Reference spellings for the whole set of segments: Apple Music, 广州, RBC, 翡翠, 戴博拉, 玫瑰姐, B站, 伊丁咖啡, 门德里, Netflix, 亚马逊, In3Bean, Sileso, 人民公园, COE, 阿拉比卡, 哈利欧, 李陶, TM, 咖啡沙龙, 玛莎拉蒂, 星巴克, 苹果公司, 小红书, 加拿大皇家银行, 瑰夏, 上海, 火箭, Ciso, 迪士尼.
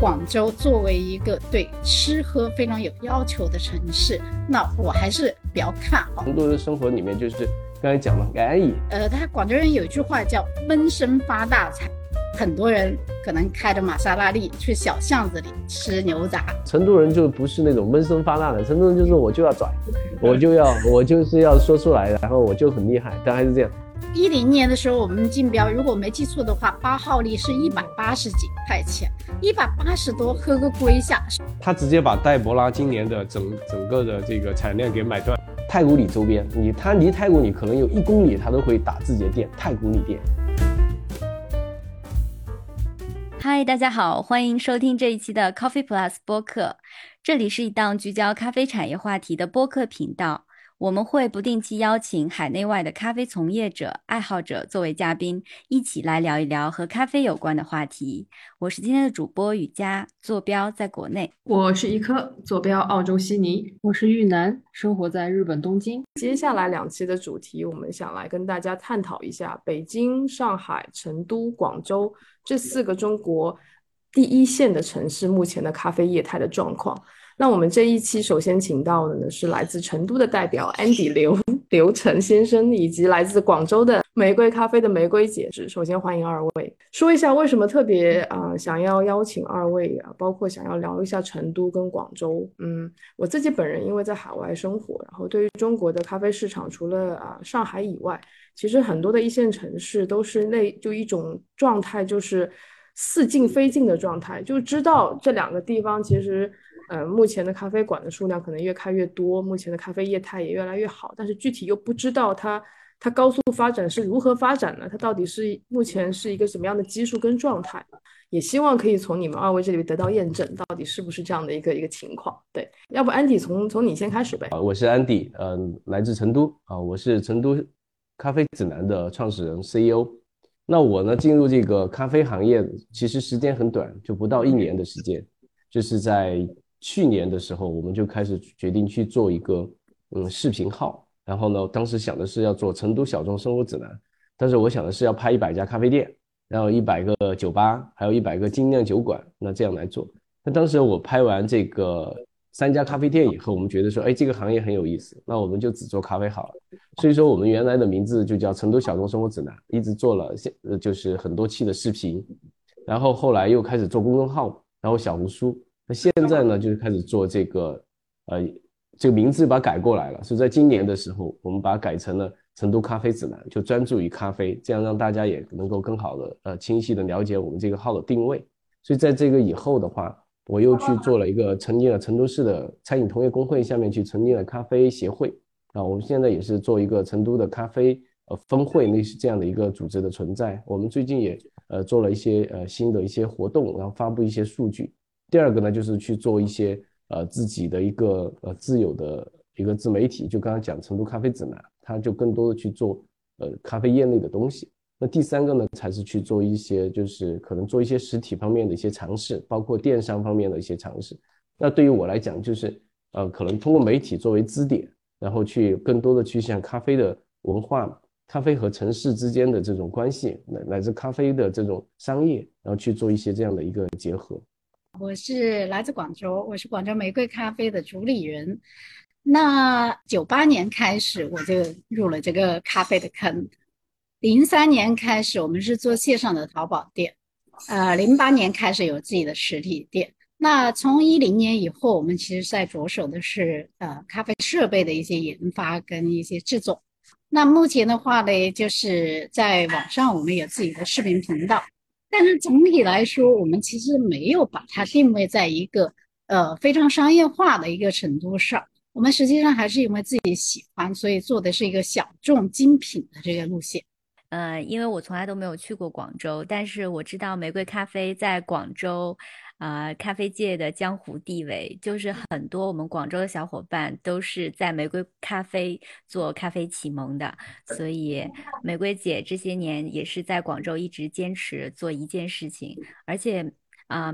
广州作为一个对吃喝非常有要求的城市，那我还是比较看好。成都的生活里面就是刚才讲嘛，安逸。他广州人有一句话叫闷声发大财，很多人可能开着玛莎拉蒂去小巷子里吃牛杂。成都人就不是那种闷声发大的，成都人就是我就要拽，我就是要说出来，然后我就很厉害，但还是这样。2010年的时候我们竞标，如果没记错的话，8号栗是180几块钱，180多喝个龟下。他直接把黛博拉今年的整个的这个产量给买断。太古里周边，他离太古里可能有1公里，他都会打自己的店，太古里店。嗨，大家好，欢迎收听这一期的 Coffee Plus 播客，这里是一档聚焦咖啡产业话题的播客频道。我们会不定期邀请海内外的咖啡从业者、爱好者作为嘉宾，一起来聊一聊和咖啡有关的话题。我是今天的主播雨佳，坐标在国内。我是一颗，坐标澳洲悉尼。我是玉南，生活在日本东京。接下来2期的主题，我们想来跟大家探讨一下北京、上海、成都、广州这4个中国第一线的城市目前的咖啡业态的状况。那我们这一期首先请到的呢是来自成都的代表 Andy 刘晨先生，以及来自广州的玫瑰咖啡的玫瑰姐。首先欢迎二位，说一下为什么特别想要邀请二位，包括想要聊一下成都跟广州。我自己本人因为在海外生活，然后对于中国的咖啡市场，除了上海以外，其实很多的一线城市都是就一种状态，就是似进非进的状态，就知道这2个地方其实目前的咖啡馆的数量可能越开越多，目前的咖啡业态也越来越好，但是具体又不知道它高速发展是如何发展的，它到底是目前是一个什么样的基数跟状态，也希望可以从你们2位这里得到验证，到底是不是这样的一个情况。对，要不安迪从你先开始呗。我是安迪来自成都我是成都咖啡指南的创始人 CEO。 那我呢进入这个咖啡行业其实时间很短，就不到1年的时间，就是在去年的时候我们就开始决定去做一个视频号，然后呢当时想的是要做成都小众生活指南，但是我想的是要拍100家咖啡店，然后100个酒吧，还有100个精酿酒馆，那这样来做。那当时我拍完这个3家咖啡店以后，我们觉得说这个行业很有意思，那我们就只做咖啡好了。所以说我们原来的名字就叫成都小众生活指南，一直做了就是很多期的视频，然后后来又开始做公众号，然后小红书。那现在呢就是开始做这个这个名字把它改过来了，所以在今年的时候我们把它改成了成都咖啡指南，就专注于咖啡，这样让大家也能够更好的清晰的了解我们这个号的定位。所以在这个以后的话，我又去做了一个成立了成都市的餐饮同业工会下面去成立了咖啡协会啊，我们现在也是做一个成都的咖啡分会，类似这样的一个组织的存在。我们最近也做了一些新的一些活动，然后发布一些数据。第2个呢就是去做一些自己的一个自有的一个自媒体，就刚刚讲成都咖啡指南，它就更多的去做咖啡业内的东西。那第3个呢才是去做一些就是可能做一些实体方面的一些尝试，包括电商方面的一些尝试。那对于我来讲就是可能通过媒体作为支点，然后去更多的去向咖啡的文化、咖啡和城市之间的这种关系，乃至咖啡的这种商业，然后去做一些这样的一个结合。我是来自广州，我是广州玫瑰咖啡的主理人。那98年开始我就入了这个咖啡的坑，03年开始我们是做线上的淘宝店，08年开始有自己的实体店。那从10年以后我们其实在着手的是咖啡设备的一些研发跟一些制作。那目前的话呢就是在网上我们有自己的视频频道，但是总体来说我们其实没有把它定位在一个非常商业化的一个程度上，我们实际上还是因为自己喜欢，所以做的是一个小众精品的这个路线。因为我从来都没有去过广州，但是我知道玫瑰咖啡在广州咖啡界的江湖地位，就是很多我们广州的小伙伴都是在玫瑰咖啡做咖啡启蒙的，所以玫瑰姐这些年也是在广州一直坚持做一件事情，而且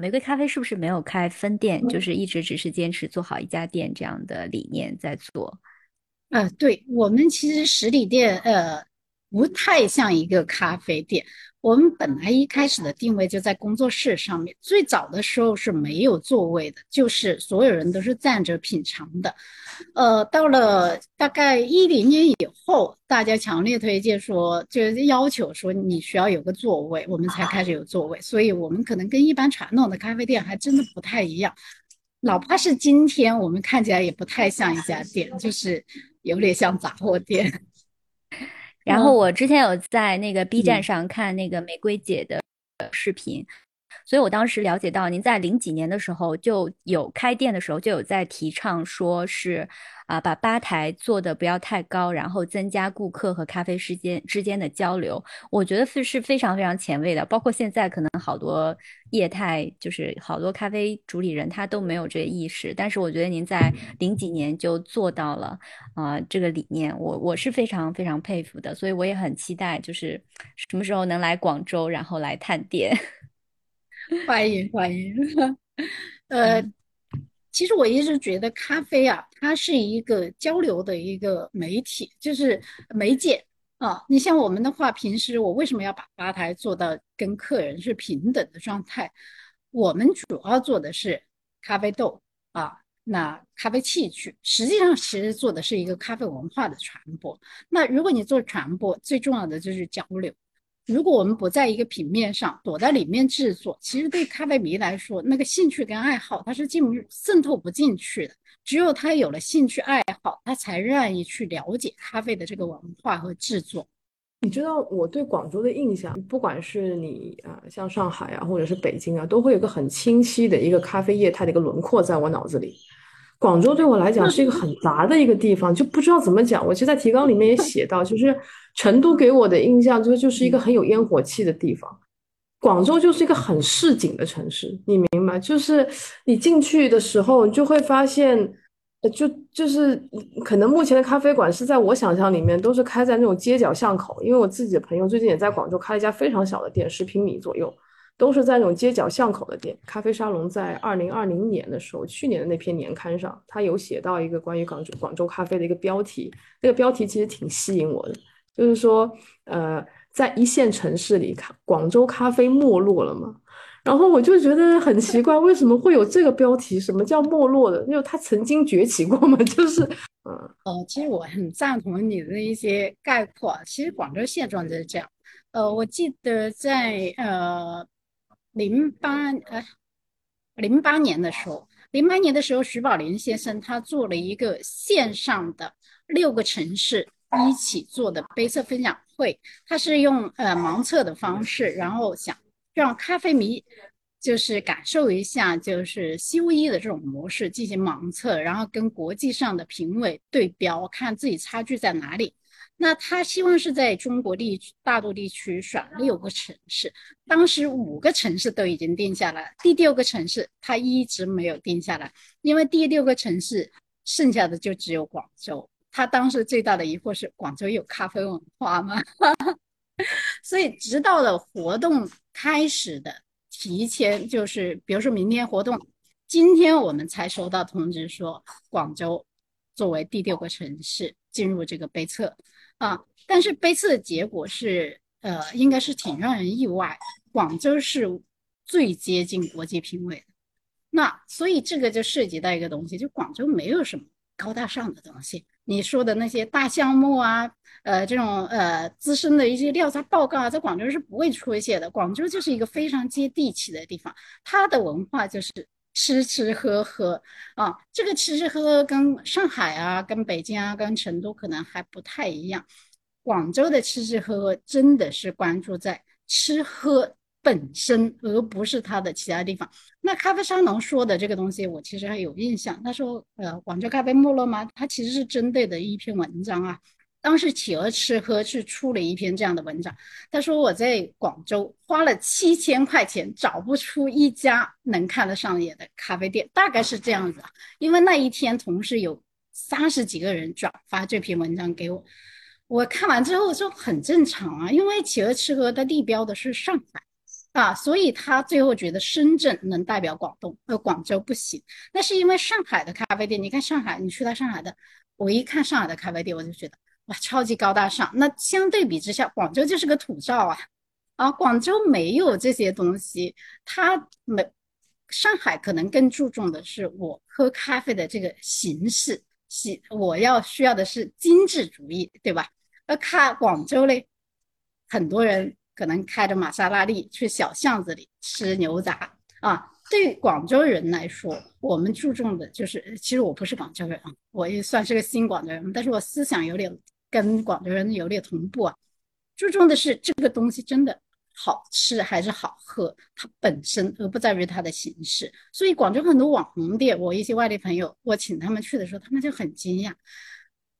玫瑰咖啡是不是没有开分店，就是一直只是坚持做好一家店这样的理念在做。对，我们其实实体店不太像一个咖啡店。我们本来一开始的定位就在工作室上面，最早的时候是没有座位的，就是所有人都是站着品尝的。到了大概2010年以后，大家强烈推荐说，就是要求说你需要有个座位，我们才开始有座位。所以我们可能跟一般传统的咖啡店还真的不太一样。哪怕是今天我们看起来也不太像一家店，就是有点像杂货店。然后我之前有在那个 B 站上看那个玫瑰姐的视频，所以我当时了解到您在20几年的时候就有开店的时候就有在提倡说是把吧台做的不要太高，然后增加顾客和咖啡师之间的交流。我觉得是非常非常前卫的，包括现在可能好多业态就是好多咖啡主理人他都没有这个意识，但是我觉得您在20几年就做到了这个理念，我是非常非常佩服的，所以我也很期待就是什么时候能来广州然后来探店。欢迎欢迎。其实我一直觉得咖啡啊，它是一个交流的一个媒体，就是媒介啊。你像我们的话，平时我为什么要把吧台做到跟客人是平等的状态？我们主要做的是咖啡豆啊，那咖啡器具，实际上其实做的是一个咖啡文化的传播。那如果你做传播，最重要的就是交流。如果我们不在一个平面上，躲在里面制作，其实对咖啡迷来说，那个兴趣跟爱好它是渗透不进去的。只有他有了兴趣爱好，他才愿意去了解咖啡的这个文化和制作。你知道我对广州的印象，不管是你像上海啊，或者是北京啊，都会有一个很清晰的一个咖啡业态的一个轮廓在我脑子里。广州对我来讲是一个很杂的一个地方，就不知道怎么讲。我其实在提纲里面也写到，就是成都给我的印象就是一个很有烟火气的地方，广州就是一个很市井的城市，你明白？就是你进去的时候，你就会发现，就是可能目前的咖啡馆是在我想象里面都是开在那种街角巷口，因为我自己的朋友最近也在广州开了一家非常小的店，10平米左右。都是在那种街角巷口的店。咖啡沙龙在2020年的时候，去年的那篇年刊上，他有写到一个关于广州咖啡的一个标题，那个标题其实挺吸引我的，就是说在一线城市里，广州咖啡没落了吗？然后我就觉得很奇怪，为什么会有这个标题？什么叫没落的？因为他曾经崛起过吗？就是其实我很赞同你的一些概括。其实广州现状就是这样。我记得在08年的时候，徐宝林先生他做了一个线上的6个城市一起做的杯测分享会，他是用盲测的方式，然后想让咖啡迷就是感受一下就是COE的这种模式，进行盲测，然后跟国际上的评委对标，看自己差距在哪里。那他希望是在中国大陆地区选6个城市，当时5个城市都已经定下来，第6个城市他一直没有定下来，因为第6个城市剩下的就只有广州。他当时最大的疑惑是，广州有咖啡文化吗？所以直到了活动开始的提前，就是比如说明天活动，今天我们才收到通知说广州作为第6个城市进入这个杯测。但是杯测的结果是应该是挺让人意外，广州是最接近国际评委的。那所以这个就涉及到一个东西，就广州没有什么高大上的东西，你说的那些大项目啊，这种资深的一些调查报告啊，在广州是不会出现的。广州就是一个非常接地气的地方，它的文化就是吃吃喝喝啊，这个吃吃喝喝跟上海啊、跟北京啊、跟成都可能还不太一样。广州的吃吃喝喝真的是关注在吃喝本身，而不是它的其他地方。那咖啡沙龙说的这个东西，我其实还有印象。他说，广州咖啡没落吗？他其实是针对的一篇文章啊。当时企鹅吃喝是出了一篇这样的文章，他说我在广州花了7000块钱找不出一家能看得上眼的咖啡店，大概是这样子啊。因为那一天同时有30几个人转发这篇文章给我，我看完之后就很正常啊，因为企鹅吃喝它立标的是上海啊，所以他最后觉得深圳能代表广州不行。那是因为上海的咖啡店，你看上海，你去到上海的，我一看上海的咖啡店，我就觉得超级高大上。那相对比之下，广州就是个土灶啊，啊，广州没有这些东西，它没。上海可能更注重的是我喝咖啡的这个形式，我需要的是精致主义，对吧？而广州嘞，很多人可能开着玛莎拉蒂去小巷子里吃牛杂啊。对于广州人来说，我们注重的就是，其实我不是广州人，我也算是个新广州人，但是我思想有点跟广州人有点同步啊。注重的是这个东西真的好吃还是好喝，它本身而不在于它的形式。所以广州很多网红店，我一些外地朋友，我请他们去的时候，他们就很惊讶，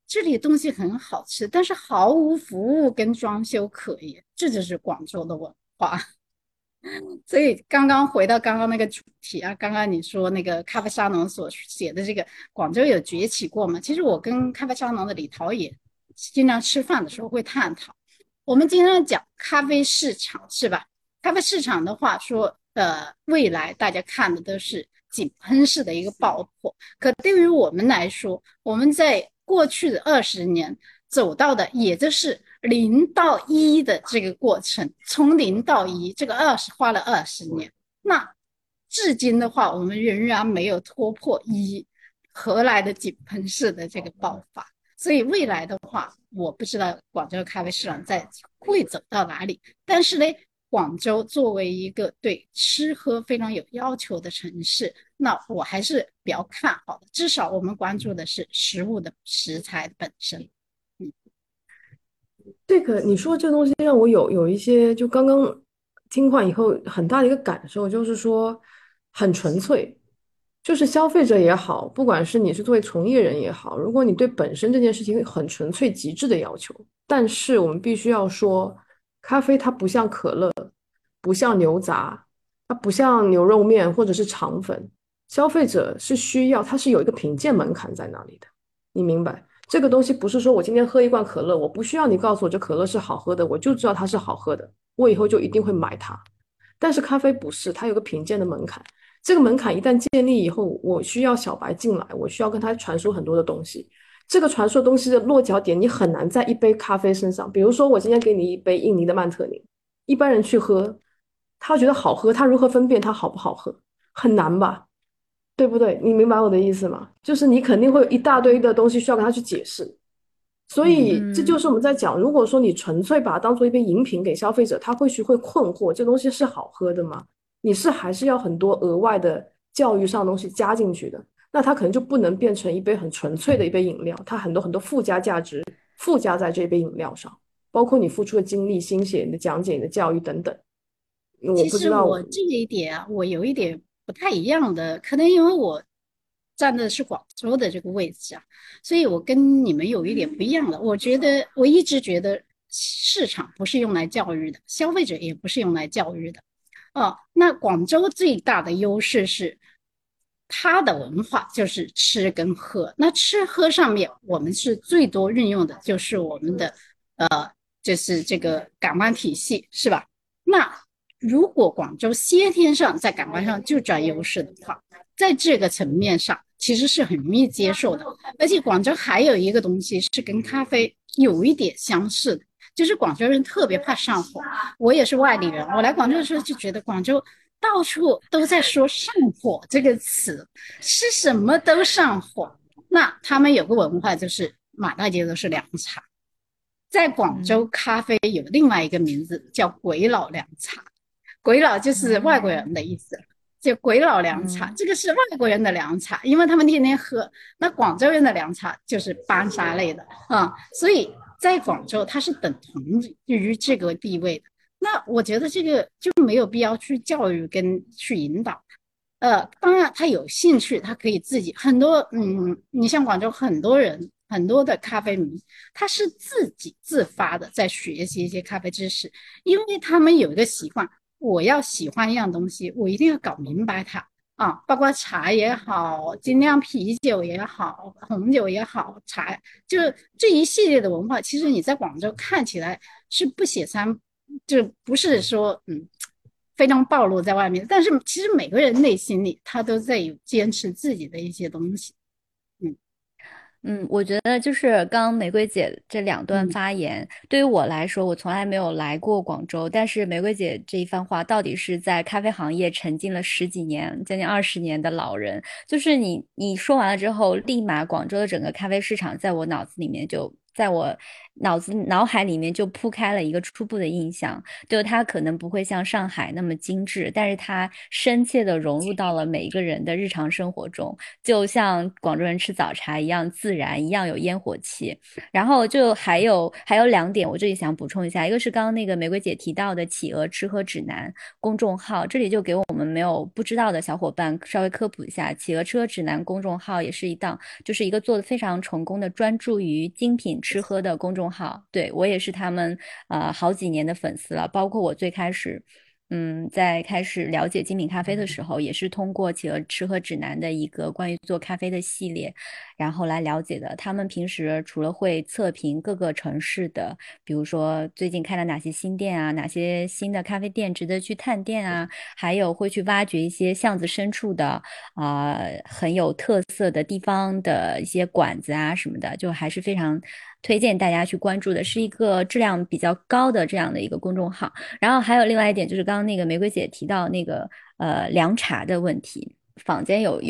这里东西很好吃，但是毫无服务跟装修可言，这就是广州的文化。所以刚刚回到刚刚那个主题啊，刚刚你说那个咖啡沙龙所写的这个广州有崛起过吗？其实我跟咖啡沙龙的李陶也经常吃饭的时候会探讨。我们经常讲咖啡市场是吧？咖啡市场的话说，未来大家看的都是井喷式的一个爆破。可对于我们来说，我们在过去的20年走到的也就是0到1的这个过程，从0到1这个花了20年。那至今的话，我们仍然没有突破1，何来的井喷式的这个爆发？所以未来的话，我不知道广州咖啡市场会走到哪里，但是呢，广州作为一个对吃喝非常有要求的城市，那我还是比较看好的。至少我们关注的是食物的食材本身。这个你说这个东西让我有一些，就刚刚听完以后很大的一个感受，就是说很纯粹。就是消费者也好，不管是你是作为从业人也好，如果你对本身这件事情很纯粹极致的要求，但是我们必须要说，咖啡它不像可乐，不像牛杂，它不像牛肉面或者是肠粉，消费者是需要，它是有一个评鉴门槛在那里的，你明白？这个东西不是说我今天喝一罐可乐，我不需要你告诉我这可乐是好喝的，我就知道它是好喝的，我以后就一定会买它。但是咖啡不是，它有个评鉴的门槛。这个门槛一旦建立以后，我需要小白进来，我需要跟他传输很多的东西，这个传输东西的落脚点你很难在一杯咖啡身上。比如说我今天给你一杯印尼的曼特宁，一般人去喝，他觉得好喝，他如何分辨它好不好喝？很难吧，对不对？你明白我的意思吗？就是你肯定会有一大堆的东西需要跟他去解释。所以这就是我们在讲，如果说你纯粹把它当做一杯饮品给消费者，他会困惑，这东西是好喝的吗？你是还是要很多额外的教育上的东西加进去的，那它可能就不能变成一杯很纯粹的一杯饮料，它很多很多附加价值附加在这杯饮料上，包括你付出的精力、心血、你的讲解、你的教育等等。其实我这一点啊，我有一点不太一样的，可能因为我站的是广州的这个位置啊，所以我跟你们有一点不一样的。我觉得我一直觉得市场不是用来教育的，消费者也不是用来教育的。那广州最大的优势是它的文化就是吃跟喝，那吃喝上面我们是最多运用的就是我们的就是这个感官体系是吧？那如果广州先天上在感官上就占优势的话，在这个层面上其实是很容易接受的。而且广州还有一个东西是跟咖啡有一点相似的，就是广州人特别怕上火。我也是外地人，我来广州的时候就觉得广州到处都在说上火这个词，吃什么都上火。那他们有个文化就是满大街都是凉茶，在广州咖啡有另外一个名字叫鬼佬凉茶，鬼佬就是外国人的意思，就鬼佬凉茶，这个是外国人的凉茶，因为他们天天喝。那广州人的凉茶就是班沙类的所以在广州它是等同于这个地位的。那我觉得这个就没有必要去教育跟去引导。当然他有兴趣他可以自己很多你像广州很多人，很多的咖啡迷，他是自己自发的在学习一些咖啡知识，因为他们有一个习惯，我要喜欢一样东西我一定要搞明白它啊，包括茶也好，精酿啤酒也好，红酒也好，茶就这一系列的文化，其实你在广州看起来是不显山，就不是说非常暴露在外面，但是其实每个人内心里他都在有坚持自己的一些东西。我觉得就是刚刚玫瑰姐这两段发言，对于我来说，我从来没有来过广州，但是玫瑰姐这一番话到底是在咖啡行业沉浸了10几年、将近20年的老人，就是你说完了之后，立马广州的整个咖啡市场在我脑子里面就。在我脑海里面就铺开了一个初步的印象，就它可能不会像上海那么精致，但是它深切地融入到了每一个人的日常生活中，就像广州人吃早茶一样自然，一样有烟火气。然后就还有2点我这里想补充一下，一个是刚刚那个玫瑰姐提到的企鹅吃喝指南公众号，这里就给我们没有不知道的小伙伴稍微科普一下，企鹅吃喝指南公众号也是一个做得非常成功的专注于精品吃喝的公众号，对，我也是他们好几年的粉丝了，包括我最开始在开始了解精品咖啡的时候，也是通过企鹅吃喝指南的一个关于做咖啡的系列，然后来了解的。他们平时除了会测评各个城市的，比如说最近开了哪些新店啊，哪些新的咖啡店值得去探店啊，还有会去挖掘一些巷子深处的很有特色的地方的一些馆子啊什么的，就还是非常推荐大家去关注的，是一个质量比较高的这样的一个公众号。然后还有另外一点就是刚刚那个玫瑰姐提到那个凉茶的问题，坊间有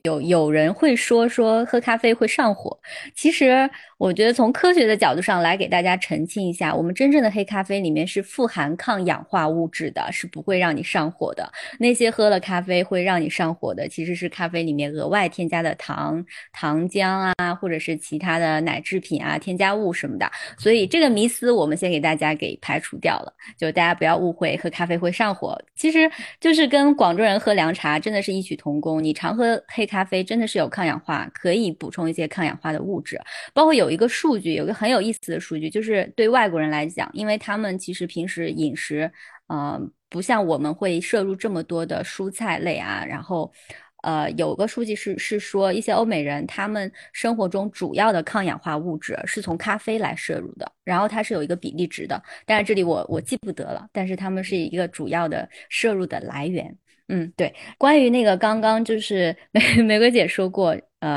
人会说喝咖啡会上火，其实我觉得从科学的角度上来给大家澄清一下，我们真正的黑咖啡里面是富含抗氧化物质的，是不会让你上火的。那些喝了咖啡会让你上火的，其实是咖啡里面额外添加的糖浆啊，或者是其他的奶制品啊、添加物什么的。所以这个迷思我们先给大家给排除掉了，就大家不要误会喝咖啡会上火，其实就是跟广州人喝凉茶真的是异曲同工。你常喝黑咖啡真的是有抗氧化，可以补充一些抗氧化的物质。包括有一个数据，有一个很有意思的数据，就是对外国人来讲，因为他们其实平时饮食不像我们会摄入这么多的蔬菜类啊，然后有个数据是说一些欧美人他们生活中主要的抗氧化物质是从咖啡来摄入的，然后它是有一个比例值的，但是这里我记不得了，但是他们是一个主要的摄入的来源。对，关于那个刚刚就是玫瑰姐说过，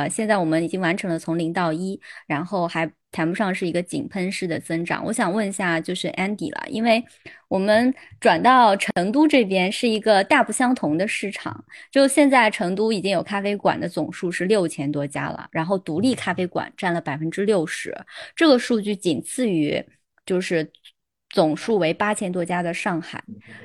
现在我们已经完成了从0到1，然后还谈不上是一个井喷式的增长。我想问一下就是 Andy 了，因为我们转到成都这边是一个大不相同的市场，就现在成都已经有咖啡馆的总数是6000多家了，然后独立咖啡馆占了 60%， 这个数据仅次于就是总数为8000多家的上海。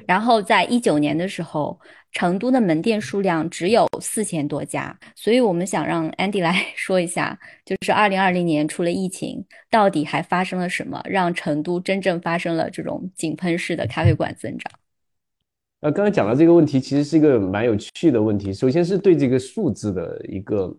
然后在2019年的时候，成都的门店数量只有4000多家，所以我们想让 Andy 来说一下，就是2020年除了疫情，到底还发生了什么，让成都真正发生了这种井喷式的咖啡馆增长。刚才讲到这个问题，其实是一个蛮有趣的问题。首先是对这个数字的一个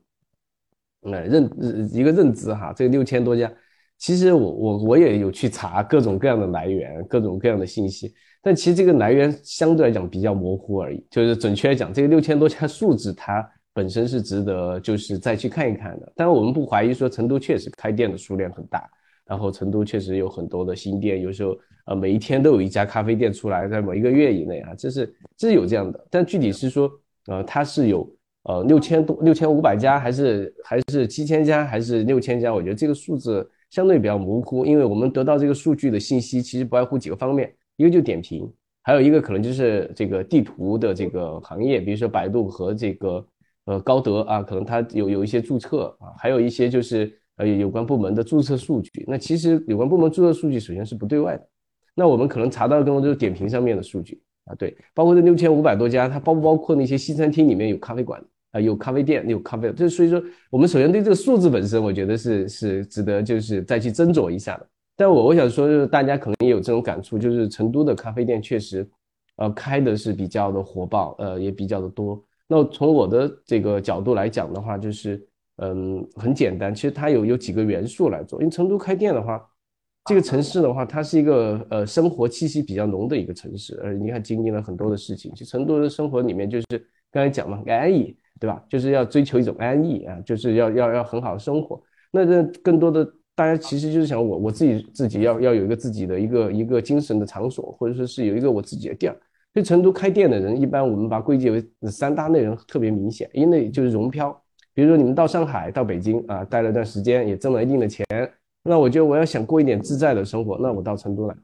认知哈，这个6000多家。其实我也有去查各种各样的来源，各种各样的信息，但其实这个来源相对来讲比较模糊而已。就是准确来讲，这个6000多家数字它本身是值得就是再去看一看的。但我们不怀疑说成都确实开店的数量很大，然后成都确实有很多的新店，有时候每一天都有一家咖啡店出来，在某一个月以内啊，这是有这样的。但具体是说它是有6500家还是7000家还是6000家，我觉得这个数字相对比较模糊。因为我们得到这个数据的信息其实不外乎几个方面，一个就点评，还有一个可能就是这个地图的这个行业，比如说百度和这个高德啊，可能它有一些注册啊，还有一些就是有关部门的注册数据。那其实有关部门注册数据首先是不对外的，那我们可能查到的更多就是点评上面的数据啊，对，包括这6500多家，它包不包括那些西餐厅里面有咖啡馆啊，有咖啡店，有咖啡，就所以说我们首先对这个数字本身，我觉得是值得就是再去斟酌一下的。但我想说，就是大家可能也有这种感触，就是成都的咖啡店确实，开的是比较的火爆，也比较的多。那从我的这个角度来讲的话，就是很简单，其实它有几个元素来做。因为成都开店的话，这个城市的话，它是一个生活气息比较浓的一个城市，你看经历了很多的事情，其实成都的生活里面就是刚才讲嘛，安逸。对吧？就是要追求一种安逸啊，就是要很好的生活。那这更多的大家其实就是想我自己要有一个自己的一个精神的场所，或者说是有一个我自己的店。所以成都开店的人，一般我们把归结为3大类人特别明显，因为就是融漂，比如说你们到上海到北京啊，待了段时间也挣了一定的钱，那我觉得我要想过一点自在的生活，那我到成都来。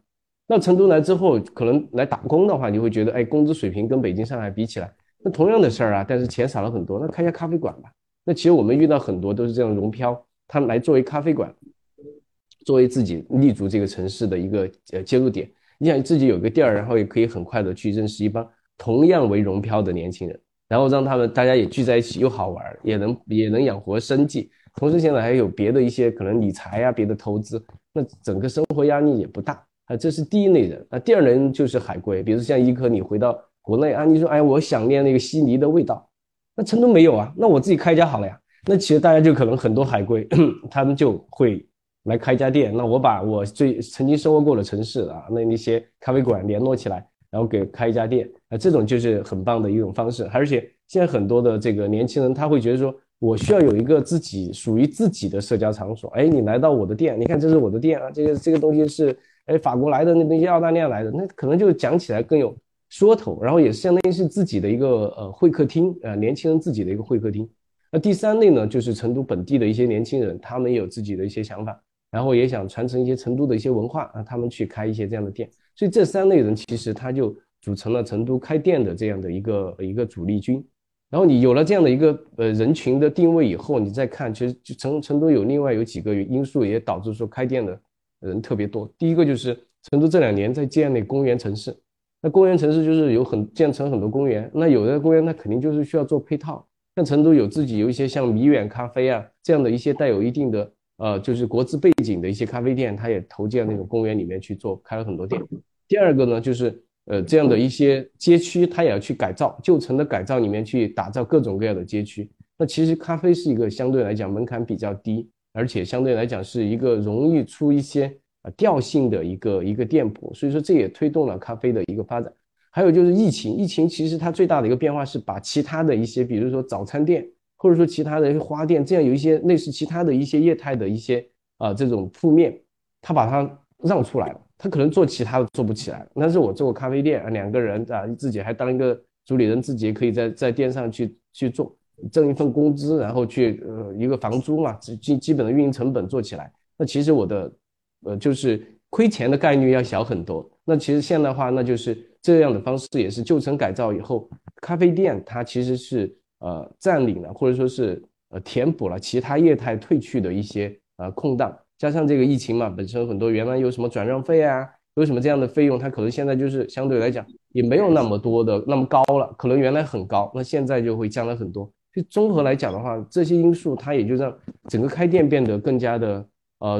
到成都来之后可能来打工的话，你会觉得哎，工资水平跟北京上海比起来那同样的事儿啊，但是钱少了很多，那开一家咖啡馆吧。那其实我们遇到很多都是这样融漂，他们来作为咖啡馆，作为自己立足这个城市的一个切入点。你想自己有个地儿，然后也可以很快的去认识一帮同样为融漂的年轻人，然后让他们大家也聚在一起，又好玩，也能养活生计，同时现在还有别的一些可能理财啊，别的投资，那整个生活压力也不大啊。这是第一类人啊。第二类人就是海归，比如像一科你回到国内啊，你说哎我想念那个悉尼的味道，那成都没有啊，那我自己开家好了呀。那其实大家就可能很多海归他们就会来开家店，那我把我曾经生活过的城市啊，那些咖啡馆联络起来，然后给开一家店啊，这种就是很棒的一种方式。而且现在很多的这个年轻人他会觉得说我需要有一个自己属于自己的社交场所，哎，你来到我的店，你看这是我的店啊，这个东西是哎法国来的，那东西澳大利亚来的，那可能就讲起来更有说头，然后也相当于是自己的一个会客厅啊，年轻人自己的一个会客厅。那第三类呢，就是成都本地的一些年轻人，他们也有自己的一些想法，然后也想传承一些成都的一些文化啊，他们去开一些这样的店。所以这三类人其实他就组成了成都开店的这样的一个主力军。然后你有了这样的一个人群的定位以后，你再看其实就成都有另外有几个因素也导致说开店的人特别多。第一个就是成都这2年在建立公园城市，那公园城市就是有建成很多公园，那有的公园它肯定就是需要做配套，像成都有自己有一些像米远咖啡啊这样的一些带有一定的就是国资背景的一些咖啡店，它也投进那种公园里面去做，开了很多店。第二个呢，就是这样的一些街区，它也要去改造，旧城的改造里面去打造各种各样的街区。那其实咖啡是一个相对来讲门槛比较低，而且相对来讲是一个容易出一些调性的一个店铺，所以说这也推动了咖啡的一个发展。还有就是疫情其实它最大的一个变化是把其他的一些，比如说早餐店，或者说其他的一些花店，这样有一些类似其他的一些业态的一些这种铺面，他把它让出来了，他可能做其他的做不起来了。但是我做过咖啡店啊，2个人啊，自己还当一个主理人，自己也可以在店上去做，挣一份工资，然后去一个房租嘛，基本的运营成本做起来。那其实我的就是亏钱的概率要小很多。那其实现在的话，那就是这样的方式也是旧城改造以后，咖啡店它其实是占领了，或者说是填补了其他业态退去的一些空档，加上这个疫情嘛，本身很多原来有什么转让费啊，有什么这样的费用，它可能现在就是相对来讲也没有那么多的那么高了，可能原来很高，那现在就会降了很多。所以综合来讲的话，这些因素它也就让整个开店变得更加的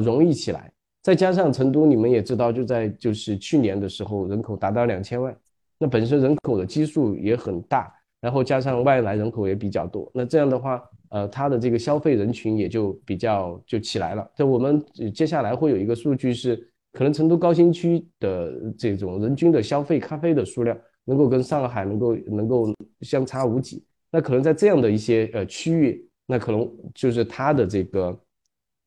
容易起来。再加上成都你们也知道，就是去年的时候人口达到2000万，那本身人口的基数也很大，然后加上外来人口也比较多，那这样的话它的这个消费人群也就比较就起来了。但我们接下来会有一个数据是可能成都高新区的这种人均的消费咖啡的数量能够跟上海能够相差无几，那可能在这样的一些区域，那可能就是它的这个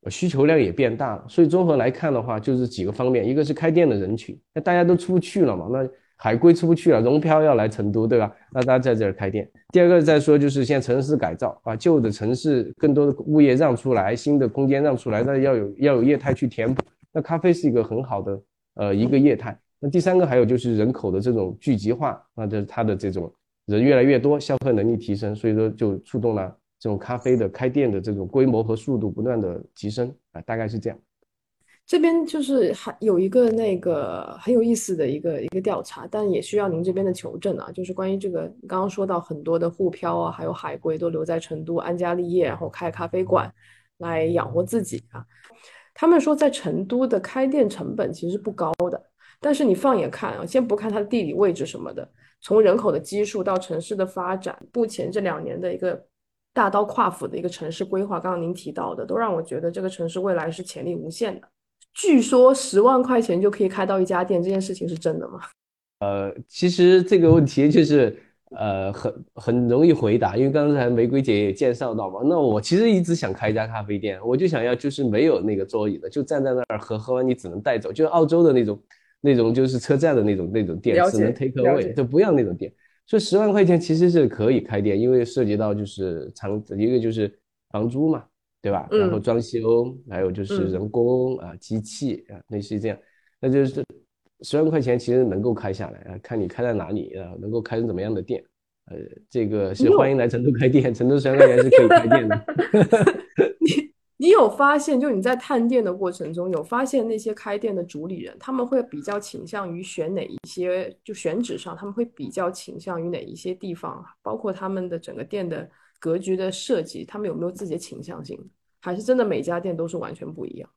需求量也变大了。所以综合来看的话，就是几个方面，一个是开店的人群，那大家都出不去了嘛，那海归出不去了，融漂要来成都，对吧？那大家在这儿开店。第二个再说就是现在城市改造，把旧的城市更多的物业让出来，新的空间让出来，那要有业态去填补。那咖啡是一个很好的一个业态。那第三个还有就是人口的这种聚集化，那就是它的这种人越来越多，消费能力提升，所以说就触动了这种咖啡的开店的这种规模和速度不断的提升啊，大概是这样。这边就是还有一个那个很有意思的一个调查，但也需要您这边的求证啊，就是关于这个刚刚说到很多的沪漂啊，还有海归都留在成都安家立业，然后开咖啡馆来养活自己啊。他们说在成都的开店成本其实不高的，但是你放眼看啊，先不看它的地理位置什么的，从人口的基数到城市的发展，目前这2年的一个大刀阔斧的一个城市规划，刚刚您提到的都让我觉得这个城市未来是潜力无限的。据说10万块钱就可以开到一家店，这件事情是真的吗？其实这个问题就是很容易回答，因为刚才玫瑰姐也介绍到嘛。那我其实一直想开一家咖啡店，我就想要就是没有那个桌椅的，就站在那儿喝完你只能带走，就是澳洲的那种就是车站的那种店，只能 take away， 就不要那种店。所以10万块钱其实是可以开店，因为涉及到就是一个就是房租嘛，对吧？然后装修，还有就是人工啊、机器啊，类似于这样，那就是10万块钱其实能够开下来啊，看你开在哪里啊，能够开成怎么样的店。这个是欢迎来成都开店，成都10万块钱是可以开店的。你有发现，就你在探店的过程中，有发现那些开店的主理人，他们会比较倾向于选哪一些，就选址上，他们会比较倾向于哪一些地方，包括他们的整个店的格局的设计，他们有没有自己的倾向性，还是真的每家店都是完全不一样？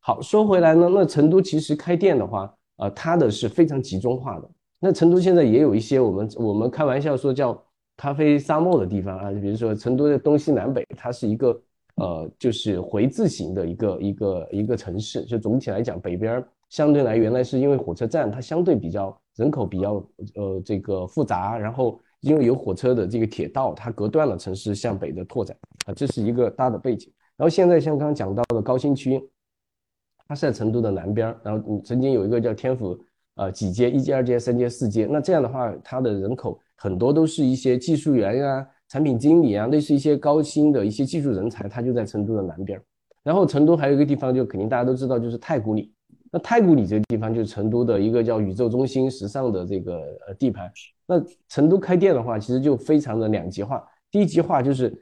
好，说回来呢，那成都其实开店的话，它的是非常集中化的。那成都现在也有一些我们开玩笑说叫咖啡沙漠的地方啊，比如说成都的东西南北，它是一个就是回字形的一个城市。就总体来讲，北边相对来原来是因为火车站，它相对比较人口比较这个复杂，然后因为有火车的这个铁道，它隔断了城市向北的拓展啊，这是一个大的背景。然后现在像刚刚讲到的高新区，它是在成都的南边，然后曾经有一个叫天府。几街，1街、2街、3街、4街，那这样的话，它的人口很多都是一些技术员啊、产品经理啊，类似一些高薪的一些技术人才，它就在成都的南边。然后成都还有一个地方，就肯定大家都知道，就是太古里。那太古里这个地方就是成都的一个叫宇宙中心时尚的这个地盘。那成都开店的话，其实就非常的两极化。第一极化就是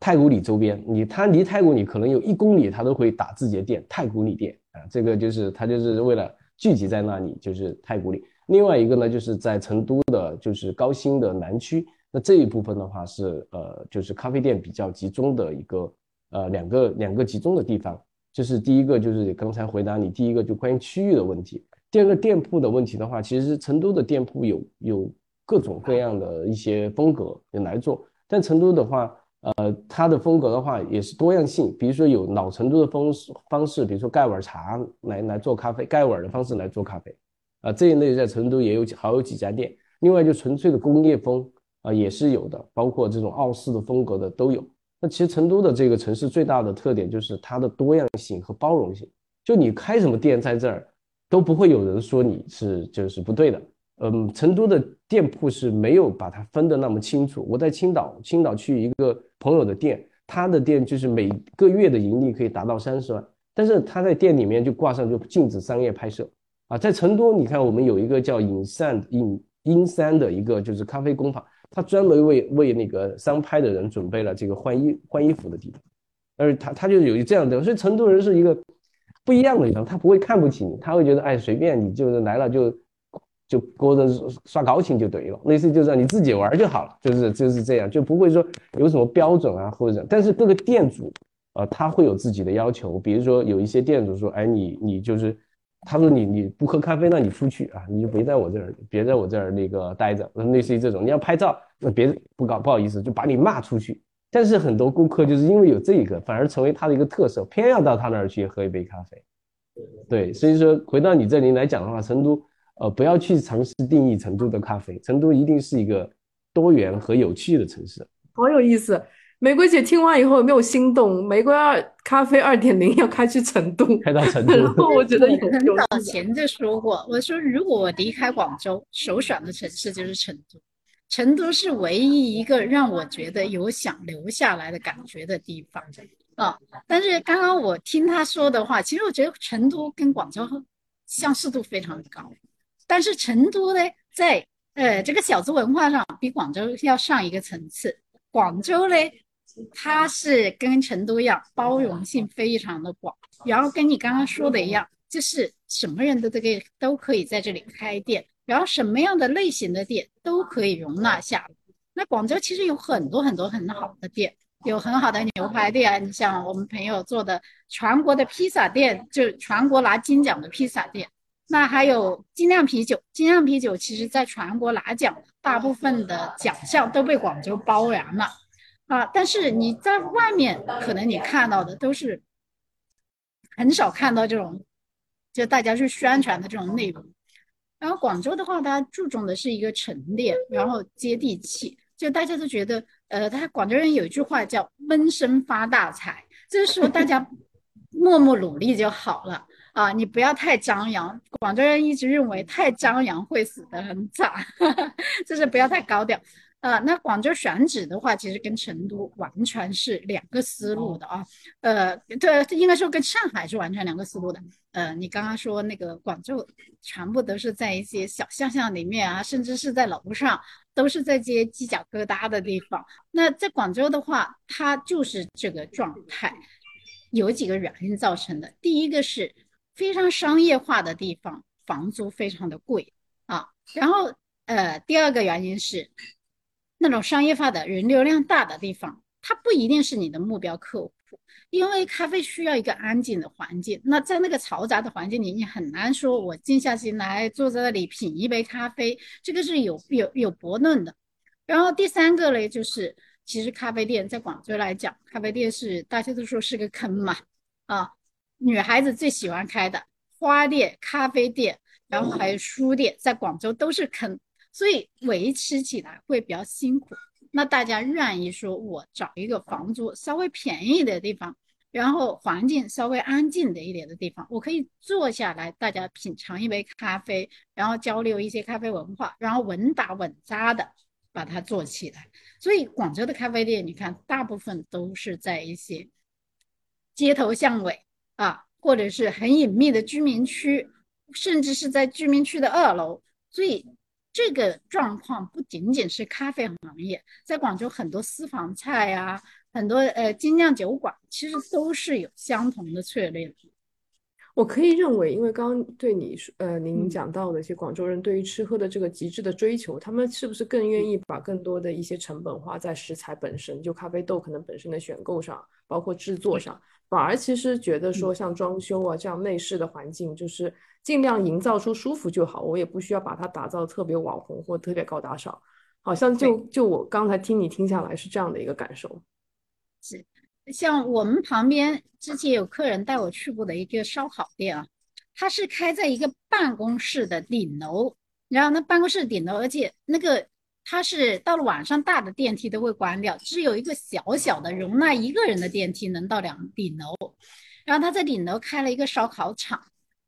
太古里周边，它离太古里可能有1公里，它都会打自己的店，太古里店啊，这个就是它就是为了。聚集在那里，就是太古里。另外一个呢，就是在成都的，就是高新的南区。那这一部分的话是就是咖啡店比较集中的一个两个集中的地方。就是第一个就是刚才回答你第一个就关于区域的问题，第二个店铺的问题的话，其实成都的店铺有各种各样的一些风格也来做，但成都的话，它的风格的话也是多样性，比如说有老成都的方式，比如说盖碗茶来做咖啡，盖碗的方式来做咖啡，这一类在成都也有好有几家店。另外就纯粹的工业风也是有的，包括这种澳式的风格的都有。那其实成都的这个城市最大的特点就是它的多样性和包容性，就你开什么店在这儿都不会有人说你是就是不对的。成都的店铺是没有把它分得那么清楚。我在青岛去一个朋友的店，他的店就是每个月的盈利可以达到30万，但是他在店里面就挂上就禁止商业拍摄啊。在成都，你看我们有一个叫影山的一个就是咖啡工坊，他专门为那个商拍的人准备了这个换衣服的地方，而他就有这样的，所以成都人是一个不一样的地方，他不会看不起你，他会觉得哎随便你就是来了就勾着刷高兴就对了，类似就是让你自己玩就好了，就是这样，就不会说有什么标准啊或者。但是各个店主他会有自己的要求，比如说有一些店主说，哎你就是他说你不喝咖啡，那你出去啊，你就别在我这儿那个待着，类似于这种。你要拍照，那别不好意思就把你骂出去。但是很多顾客就是因为有这一个，反而成为他的一个特色，偏要到他那儿去喝一杯咖啡。对，所以说回到你这里来讲的话，成都。不要去尝试定义成都的咖啡，成都一定是一个多元和有趣的城市。好有意思，玫瑰姐听完以后有没有心动？玫瑰咖啡 2.0 要开去成都，开到成都。然后我觉得有很早前就说过，我说如果我离开广州，首选的城市就是成都。成都是唯一一个让我觉得有想留下来的感觉的地方啊。但是刚刚我听他说的话，其实我觉得成都跟广州相似度非常高。但是成都呢，在这个小资文化上比广州要上一个层次。广州呢，它是跟成都一样包容性非常的广，然后跟你刚刚说的一样，就是什么人的这个都可以在这里开店，然后什么样的类型的店都可以容纳下。那广州其实有很多很多很好的店，有很好的牛排店，你像我们朋友做的全国的披萨店，就全国拿金奖的披萨店。那还有精酿啤酒，精酿啤酒其实在全国拿奖，大部分的奖项都被广州包圆了啊。但是你在外面可能你看到的都是很少看到这种就大家去宣传的这种内容。然后广州的话，它注重的是一个沉淀，然后接地气，就大家都觉得他广州人有一句话叫闷声发大财，就是说大家默默努力就好了啊，你不要太张扬。广州人一直认为太张扬会死得很惨，就是不要太高调。那广州选址的话其实跟成都完全是两个思路的啊，对，应该说跟上海是完全两个思路的。你刚刚说那个广州全部都是在一些小巷巷里面啊，甚至是在楼上，都是在这些犄角疙瘩的地方。那在广州的话，它就是这个状态，有几个原因造成的。第一个是非常商业化的地方，房租非常的贵啊。然后第二个原因是那种商业化的人流量大的地方，它不一定是你的目标客户，因为咖啡需要一个安静的环境。那在那个嘈杂的环境里，你很难说我静下心来坐在那里品一杯咖啡，这个是有悖论的。然后第三个呢，就是其实咖啡店在广州来讲，咖啡店是大家都说是个坑嘛，啊，女孩子最喜欢开的花店、咖啡店，然后还有书店，在广州都是坑，所以维持起来会比较辛苦。那大家愿意说我找一个房租稍微便宜的地方，然后环境稍微安静的一点的地方，我可以坐下来大家品尝一杯咖啡，然后交流一些咖啡文化，然后稳打稳扎的把它做起来。所以广州的咖啡店你看大部分都是在一些街头巷尾啊，或者是很隐秘的居民区，甚至是在居民区的2楼。所以这个状况不仅仅是咖啡行业，在广州很多私房菜啊，很多精酿酒馆，其实都是有相同的策略。我可以认为，因为刚刚对你您讲到的一些广州人对于吃喝的这个极致的追求，他们是不是更愿意把更多的一些成本花在食材本身，就咖啡豆可能本身的选购上，包括制作上，反而其实觉得说像装修啊这样内饰的环境，就是尽量营造出舒服就好，我也不需要把它打造得特别网红或特别高大上，好像就我刚才听你听下来是这样的一个感受。是像我们旁边之前有客人带我去过的一个烧烤店啊，它是开在一个办公室的顶楼，然后那办公室顶楼，而且那个它是到了晚上大的电梯都会关掉，只有一个小小的容纳一个人的电梯能到顶楼。然后他在顶楼开了一个烧烤场，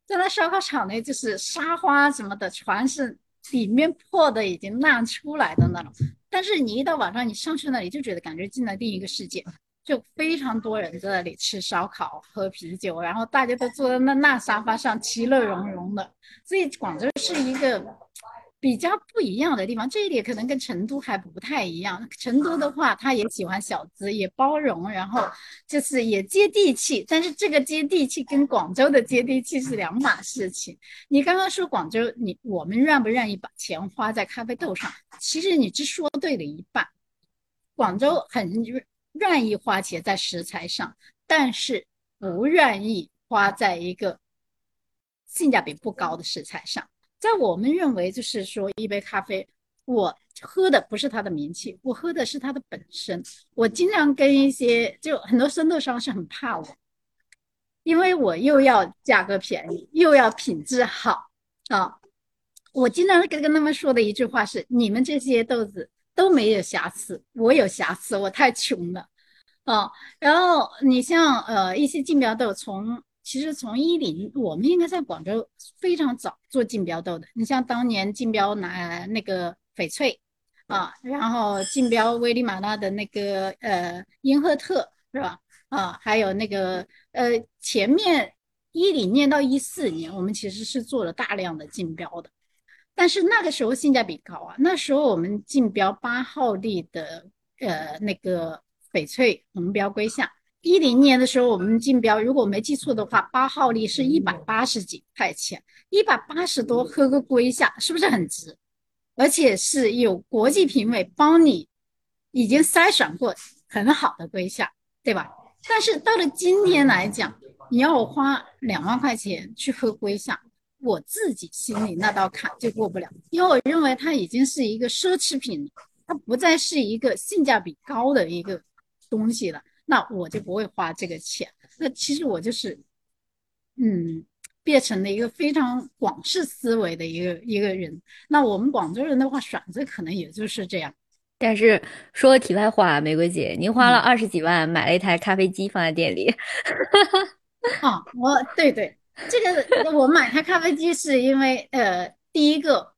在那烧烤场呢，就是沙发什么的全是里面破的已经烂出来的那种，但是你一到晚上你上去那里就觉得感觉进了另一个世界，就非常多人在那里吃烧烤喝啤酒，然后大家都坐在那烂沙发上其乐融融的。所以广州是一个比较不一样的地方，这一点可能跟成都还不太一样。成都的话他也喜欢小资，也包容，然后就是也接地气，但是这个接地气跟广州的接地气是两码事情。你刚刚说广州我们愿不愿意把钱花在咖啡豆上，其实你只说对了一半。广州很愿意花钱在食材上，但是不愿意花在一个性价比不高的食材上。在我们认为就是说一杯咖啡，我喝的不是它的名气，我喝的是它的本身。我经常跟一些就很多生豆商是很怕我，因为我又要价格便宜又要品质好啊。我经常跟他们说的一句话是，你们这些豆子都没有瑕疵，我有瑕疵，我太穷了啊。然后你像一些竞标豆，其实从10我们应该在广州非常早做竞标豆的。你像当年竞标那个翡翠啊，然后竞标危地马拉的那个因赫特是吧啊，还有那个前面10年到14年我们其实是做了大量的竞标的，但是那个时候性价比高啊。那时候我们竞标8号粒的那个翡翠红标瑰夏，10年的时候我们竞标，如果没记错的话，8号粒是180几块钱，180多喝个龟下是不是很值？而且是有国际评委帮你已经筛选过很好的龟下，对吧？但是到了今天来讲，你要我花2万块钱去喝龟下，我自己心里那道坎就过不了，因为我认为它已经是一个奢侈品了，它不再是一个性价比高的一个东西了，那我就不会花这个钱。那其实我就是变成了一个非常广式思维的一个人。那我们广州人的话选择可能也就是这样。但是说题外话，玫瑰姐您花了20几万买了一台咖啡机放在店里啊，对，这个我买台咖啡机是因为第一个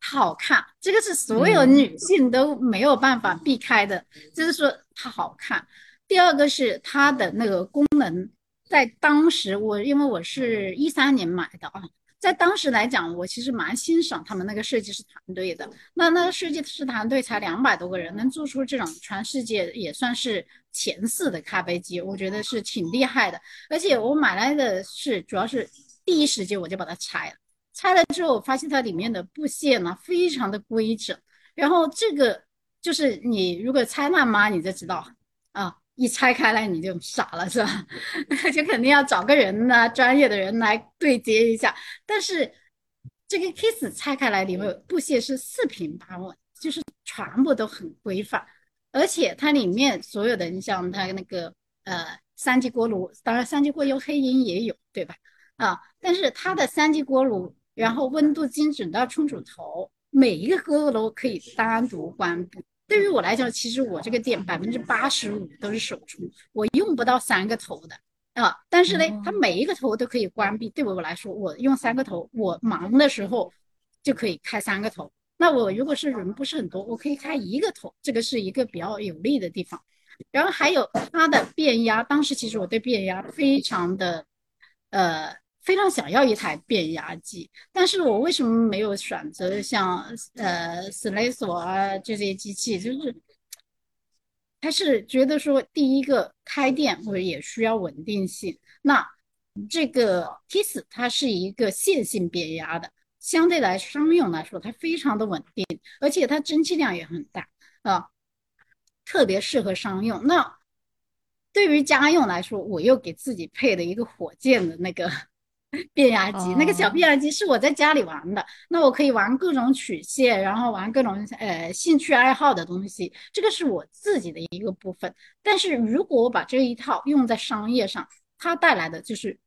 好看，这个是所有女性都没有办法避开的，就是说它好看。第二个是它的那个功能，在当时我因为我是13年买的啊，在当时来讲我其实蛮欣赏他们那个设计师团队的。那设计师团队才200多个人，能做出这种全世界也算是前4的咖啡机，我觉得是挺厉害的。而且我买来的是主要是第一时间我就把它拆了，拆了之后我发现它里面的布线呢非常的规整，然后这个就是你如果拆烂吗你就知道啊，一拆开来你就傻了是吧就肯定要找个人呢、专业的人来对接一下。但是这个 case 拆开来里面布线是4平8稳，就是全部都很规范，而且它里面所有的你像它那个3G 锅炉，当然3G 锅有黑银也有对吧啊，但是它的3G 锅炉然后温度精准到冲煮头，每一个锅炉可以单独关闭。对于我来讲，其实我这个店85%都是手冲，我用不到3个头的啊。但是呢，它每一个头都可以关闭。对我来说，我用3个头，我忙的时候就可以开3个头。那我如果是人不是很多，我可以开1个头，这个是一个比较有利的地方。然后还有它的变压，当时其实我对变压非常想要一台变压机，但是我为什么没有选择像Sileso啊这些机器，就是还是觉得说第一个开店我也需要稳定性。那这个 Kiss 它是一个线性变压的，相对来商用来说它非常的稳定，而且它蒸汽量也很大啊，特别适合商用。那对于家用来说，我又给自己配了一个火箭的那个变压机，那个小变压机是我在家里玩的，那我可以玩各种曲线，然后玩各种兴趣爱好的东西，这个是我自己的一个部分。但是如果我把这一套用在商业上，它带来的就是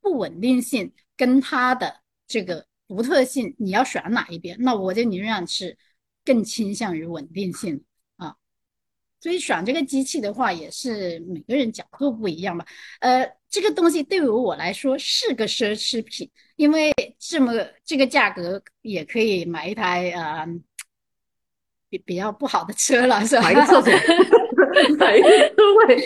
不稳定性跟它的这个独特性，你要选哪一边，那我就宁愿是更倾向于稳定性。所以选这个机器的话，也是每个人角度不一样吧。这个东西对于我来说是个奢侈品，因为这个价格也可以买一台比较不好的车了，是吧？买个厕所，买一个车位。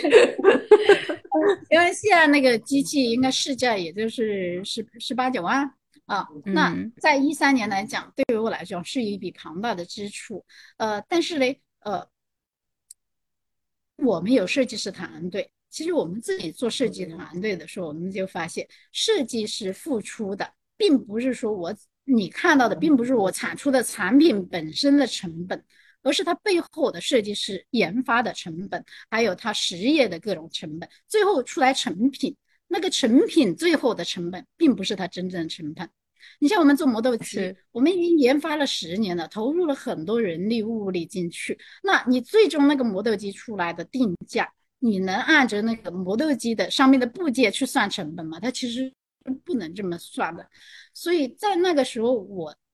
因为现在那个机器应该市价也就是18、19万啊。那在13年来讲，对于我来说是一笔庞大的支出。但是呢，我们有设计师团队，其实我们自己做设计团队的时候，我们就发现设计师付出的并不是说你看到的并不是我产出的产品本身的成本，而是它背后的设计师研发的成本，还有它实业的各种成本，最后出来成品，那个成品最后的成本并不是它真正的成本。你像我们做磨豆机，我们已经研发了10年了，投入了很多人力物力进去，那你最终那个磨豆机出来的定价，你能按着那个磨豆机的上面的部件去算成本吗？它其实不能这么算的。所以在那个时候，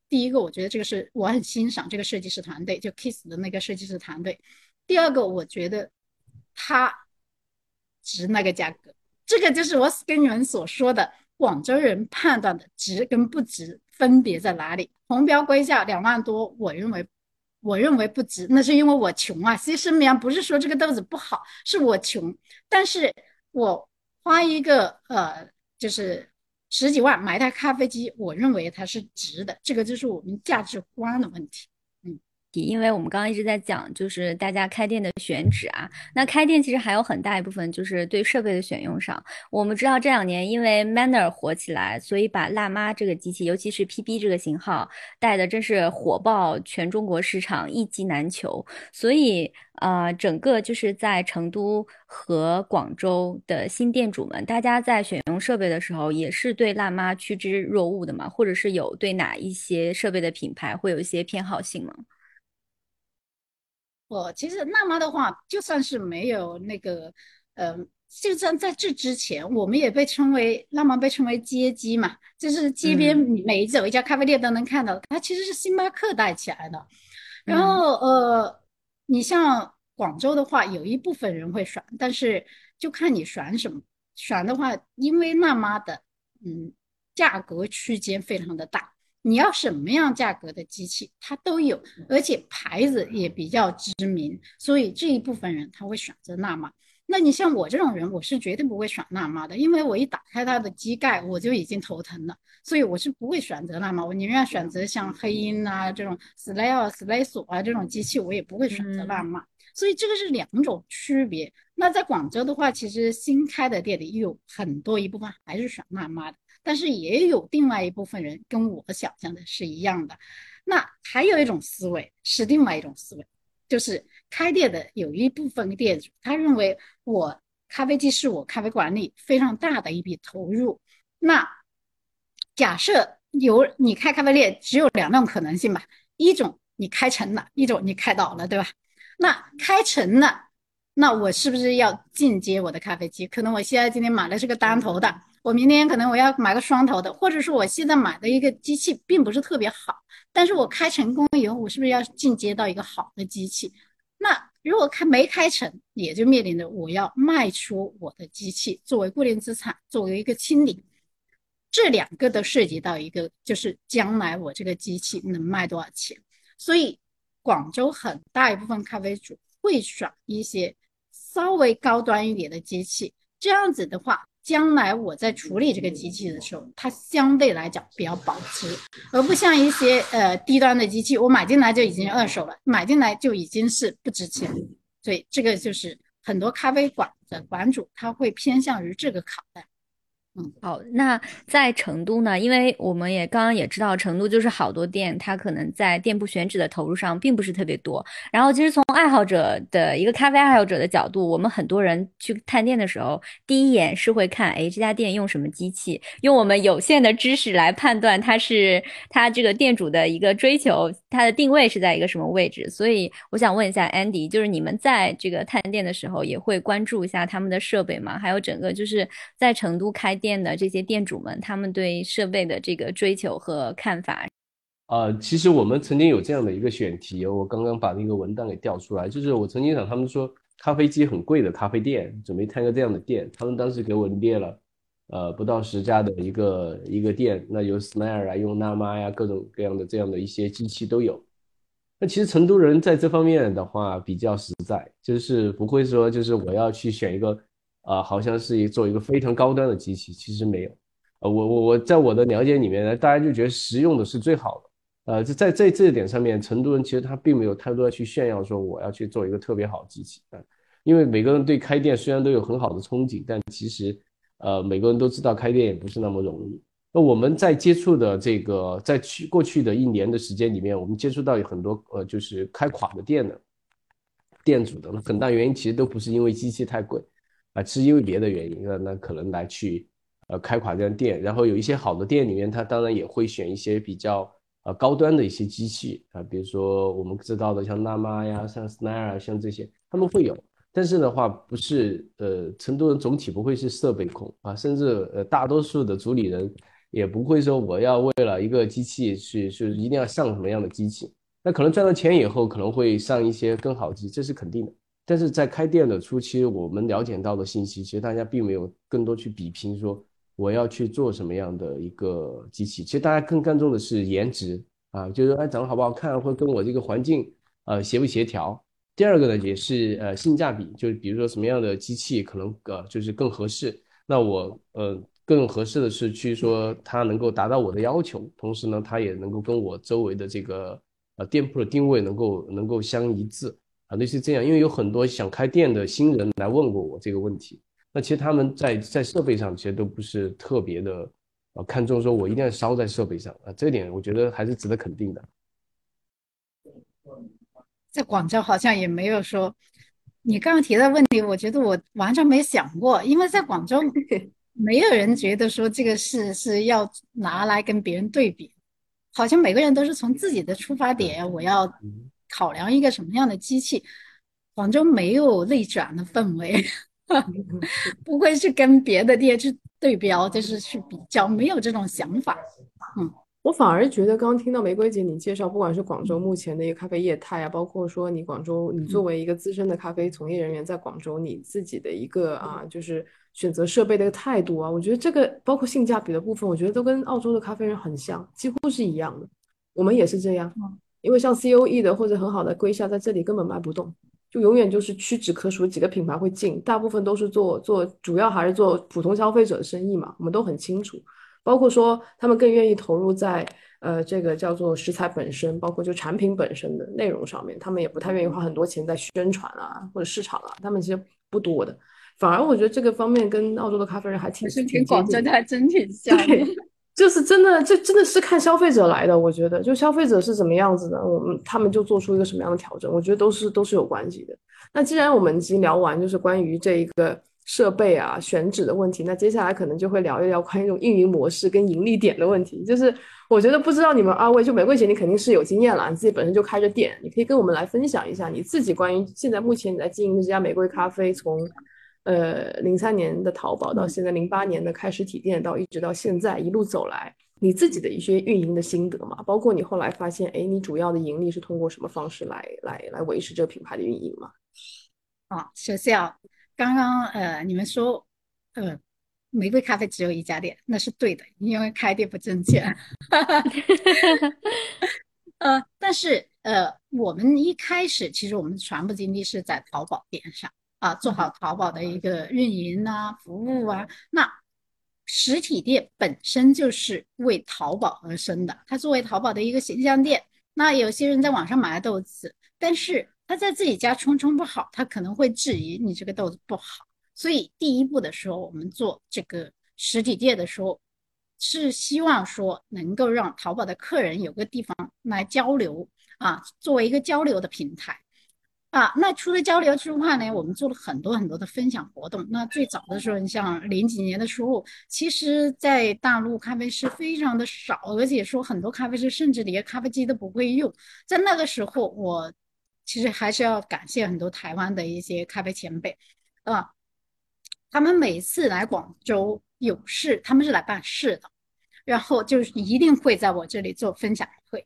第一个我觉得这个是我很欣赏这个设计师团队，就 KISS 的那个设计师团队。第二个我觉得它值那个价格，这个就是我跟你们所说的广州人判断的值跟不值分别在哪里？红标归价2万多，我认为不值，那是因为我穷啊。其实声明不是说这个豆子不好，是我穷。但是我花一个就是10几万买台咖啡机，我认为它是值的。这个就是我们价值观的问题。因为我们刚刚一直在讲就是大家开店的选址啊，那开店其实还有很大一部分就是对设备的选用上。我们知道这2年因为 Manner 火起来，所以把辣妈这个机器，尤其是 PB 这个型号带的真是火爆全中国市场，一机难求。所以整个就是在成都和广州的新店主们，大家在选用设备的时候也是对辣妈趋之若鹜的嘛，或者是有对哪一些设备的品牌会有一些偏好性吗？我其实辣妈的话，就算是没有那个就算在这之前，我们也被称为辣妈，被称为街机嘛，就是街边每走一家咖啡店都能看到它其实是星巴克带起来的。然后你像广州的话，有一部分人会选，但是就看你选什么。选的话，因为辣妈的价格区间非常的大，你要什么样价格的机器它都有，而且牌子也比较知名，所以这一部分人他会选择纳玛。那你像我这种人，我是绝对不会选纳玛的，因为我一打开它的机盖我就已经头疼了，所以我是不会选择纳玛，我宁愿选择像黑鹰啊这种 Slayer 啊这种机器，我也不会选择纳玛。所以这个是两种区别。那在广州的话，其实新开的店里有很多一部分还是选纳玛的，但是也有另外一部分人跟我想象的是一样的。那还有一种思维是另外一种思维，就是开店的有一部分店主他认为我咖啡机是我咖啡馆里非常大的一笔投入，那假设有你开咖啡店只有两种可能性吧，一种你开成了，一种你开倒了，对吧？那开成了，那我是不是要进阶我的咖啡机？可能我现在今天买的是个单头的，我明天可能我要买个双头的，或者是我现在买的一个机器并不是特别好，但是我开成功以后，我是不是要进阶到一个好的机器？那如果没开成，也就面临着我要卖出我的机器作为固定资产，作为一个清理。这两个都涉及到一个，就是将来我这个机器能卖多少钱。所以广州很大一部分咖啡主会选一些稍微高端一点的机器，这样子的话将来我在处理这个机器的时候，它相对来讲比较保值，而不像一些低端的机器，我买进来就已经二手了，买进来就已经是不值钱。所以这个就是很多咖啡馆的馆主他会偏向于这个考量。好，那在成都呢，因为我们也刚刚也知道成都就是好多店它可能在店铺选址的投入上并不是特别多，然后其实从爱好者的一个咖啡爱好者的角度，我们很多人去探店的时候第一眼是会看这家店用什么机器，用我们有限的知识来判断它这个店主的一个追求，它的定位是在一个什么位置。所以我想问一下 Andy， 就是你们在这个探店的时候也会关注一下他们的设备吗？还有整个就是在成都开店的这些店主们他们对设备的这个追求和看法？其实我们曾经有这样的一个选题，我刚刚把那个文档给调出来，就是我曾经想他们说咖啡机很贵的咖啡店，准备探个这样的店，他们当时给我列了不到10家的一个店，那有 Slayer 啊，用纳玛呀，各种各样的这样的一些机器都有。那其实成都人在这方面的话比较实在，就是不会说就是我要去选一个好像是做一个非常高端的机器，其实没有。我在我的了解里面呢，大家就觉得实用的是最好的。在这点上面，成都人其实他并没有太多的去炫耀说我要去做一个特别好的机器。因为每个人对开店虽然都有很好的憧憬，但其实每个人都知道开店也不是那么容易。那我们在接触的这个在过去的1年的时间里面，我们接触到有很多就是开垮的店的店主的，很大原因其实都不是因为机器太贵。是因为别的原因，那可能来去开垮这样店，然后有一些好的店里面他当然也会选一些比较高端的一些机器比如说我们知道的像纳玛呀，像 Snair 像这些他们会有，但是的话不是成都人总体不会是设备控甚至大多数的主理人也不会说我要为了一个机器去一定要上什么样的机器，那可能赚到钱以后可能会上一些更好机，这是肯定的。但是在开店的初期，我们了解到的信息，其实大家并没有更多去比拼说我要去做什么样的一个机器，其实大家更看重的是颜值就是长得好不好看，或者跟我这个环境协不协调。第二个呢也是性价比，就是比如说什么样的机器可能就是更合适，那我更合适的是去说它能够达到我的要求，同时呢它也能够跟我周围的这个店铺的定位能够相一致类似这样。因为有很多想开店的新人来问过我这个问题，那其实他们在设备上其实都不是特别的看重说我一定要烧在设备上这点我觉得还是值得肯定的。在广州好像也没有说你刚刚提的问题，我觉得我完全没想过，因为在广州没有人觉得说这个事是要拿来跟别人对比，好像每个人都是从自己的出发点我要考量一个什么样的机器，广州没有内卷的氛围不会去跟别的店去对标，就是去比较，没有这种想法。我反而觉得，刚刚听到玫瑰姐你介绍，不管是广州目前的一个咖啡业态啊，包括说你广州，你作为一个资深的咖啡从业人员，在广州你自己的一个就是选择设备的一个态度啊，我觉得这个包括性价比的部分，我觉得都跟澳洲的咖啡人很像，几乎是一样的。我们也是这样，因为像 COE 的或者很好的龟下在这里根本卖不动，就永远就是屈指可数几个品牌会进，大部分都是做主要还是做普通消费者的生意嘛，我们都很清楚。包括说他们更愿意投入在这个叫做食材本身，包括就产品本身的内容上面，他们也不太愿意花很多钱在宣传啊或者市场啊，他们其实不多的。反而我觉得这个方面跟澳洲的咖啡人还挺接近，跟广州的还真挺像的。就是真的，这真的是看消费者来的。我觉得，就消费者是怎么样子的，他们就做出一个什么样的调整，我觉得都是有关系的。那既然我们已经聊完，就是关于这一个设备啊选址的问题，那接下来可能就会聊一聊关于这种运营模式跟盈利点的问题。就是我觉得不知道你们二位，就玫瑰姐你肯定是有经验了，你自己本身就开着店，你可以跟我们来分享一下你自己关于现在目前你在经营这家玫瑰咖啡从。03年的淘宝到现在08年的开实体店到一直到现在一路走来，你自己的一些运营的心得嘛，包括你后来发现你主要的盈利是通过什么方式来维持这个品牌的运营嘛？首先刚刚你们说玫瑰咖啡只有一家店，那是对的，因为开店不挣钱但是我们一开始其实我们全部精力是在淘宝店上啊，做好淘宝的一个运营啊服务啊。那实体店本身就是为淘宝而生的，它作为淘宝的一个形象店。那有些人在网上买豆子，但是他在自己家冲不好，他可能会质疑你这个豆子不好。所以第一步的时候，我们做这个实体店的时候，是希望说能够让淘宝的客人有个地方来交流啊，作为一个交流的平台啊。那除了交流之外呢，我们做了很多很多的分享活动。那最早的时候，你像00几年的时候，其实在大陆咖啡师非常的少，而且说很多咖啡师甚至连咖啡机都不会用。在那个时候，我其实还是要感谢很多台湾的一些咖啡前辈啊，他们每次来广州有事，他们是来办事的，然后就是一定会在我这里做分享会。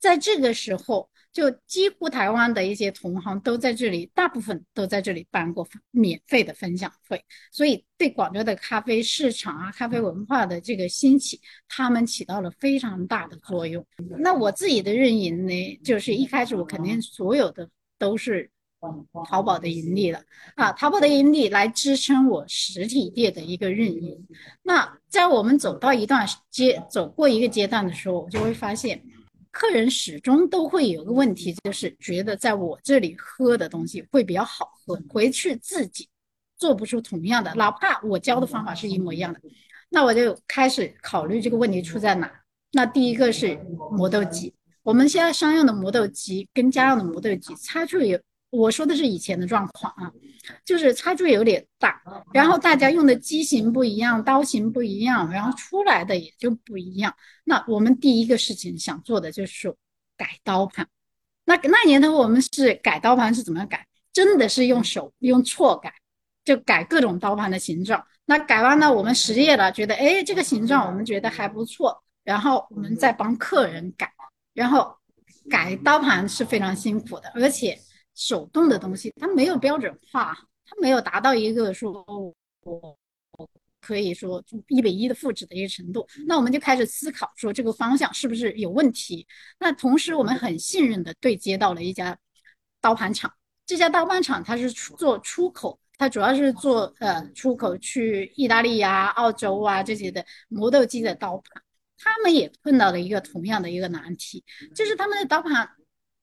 在这个时候，就几乎台湾的一些同行都在这里，大部分都在这里办过免费的分享会，所以对广州的咖啡市场啊、咖啡文化的这个兴起，他们起到了非常大的作用。那我自己的运营呢，就是一开始我肯定所有的都是淘宝的盈利了啊，淘宝的盈利来支撑我实体店的一个运营。那在我们走过一个阶段的时候，我就会发现。客人始终都会有个问题，就是觉得在我这里喝的东西会比较好喝，回去自己做不出同样的，哪怕我教的方法是一模一样的。那我就开始考虑这个问题出在哪。那第一个是磨豆机，我们现在商用的磨豆机跟家用的磨豆机差距有，我说的是以前的状况啊，就是差距有点大，然后大家用的机型不一样，刀型不一样，然后出来的也就不一样。那我们第一个事情想做的就是改刀盘。那年头我们是改刀盘是怎么改？真的是用手用锉改，就改各种刀盘的形状。那改完了我们实验了，觉得这个形状我们觉得还不错，然后我们再帮客人改。然后改刀盘是非常辛苦的，而且手动的东西它没有标准化，它没有达到一个说我可以说1:1的复制的一个程度。那我们就开始思考说这个方向是不是有问题。那同时我们很信任的对接到了一家刀盘厂，这家刀盘厂它是做出口，它主要是做出口去意大利啊、澳洲啊这些的磨豆机的刀盘。他们也碰到了一个同样的一个难题，就是他们的刀盘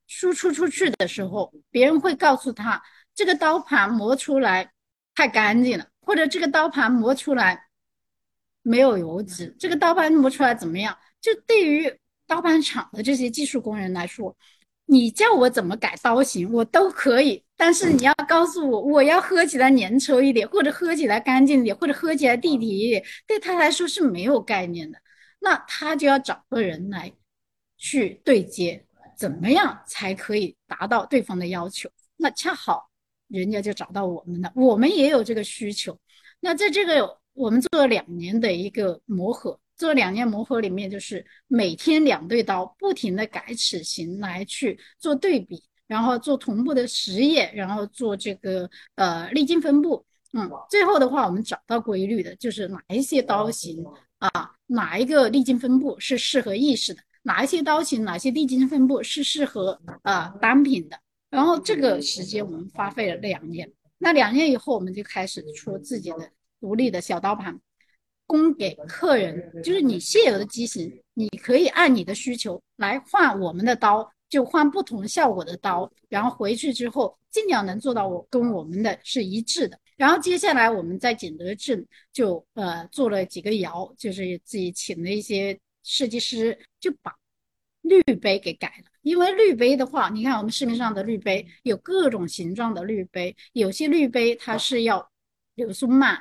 输出出去的时候，别人会告诉他这个刀盘磨出来太干净了，或者这个刀盘磨出来没有油脂，这个刀盘磨出来怎么样。就对于刀盘厂的这些技术工人来说，你叫我怎么改刀型我都可以，但是你要告诉我我要喝起来粘稠一点，或者喝起来干净一点，或者喝起来地体一点，对他来说是没有概念的。那他就要找个人来去对接，怎么样才可以达到对方的要求。那恰好人家就找到我们了，我们也有这个需求。那在这个我们做了2年的一个磨合，这2年磨合里面，就是每天2对刀不停的改齿形来去做对比，然后做同步的实验，然后做这个粒径分布，最后的话我们找到规律的，就是哪一些刀型啊，哪一个粒径分布是适合意式的，哪一些刀型哪些粒径分布是适合单品的。然后这个时间我们花费了2年，那2年以后我们就开始出自己的独立的小刀盘，供给客人，就是你现有的机型你可以按你的需求来换我们的刀，就换不同效果的刀，然后回去之后尽量能做到跟我们的是一致的。然后接下来我们在景德镇就做了几个窑，就是自己请了一些设计师，就把滤杯给改了。因为滤杯的话，你看我们市面上的滤杯有各种形状的滤杯，有些滤杯它是要流速慢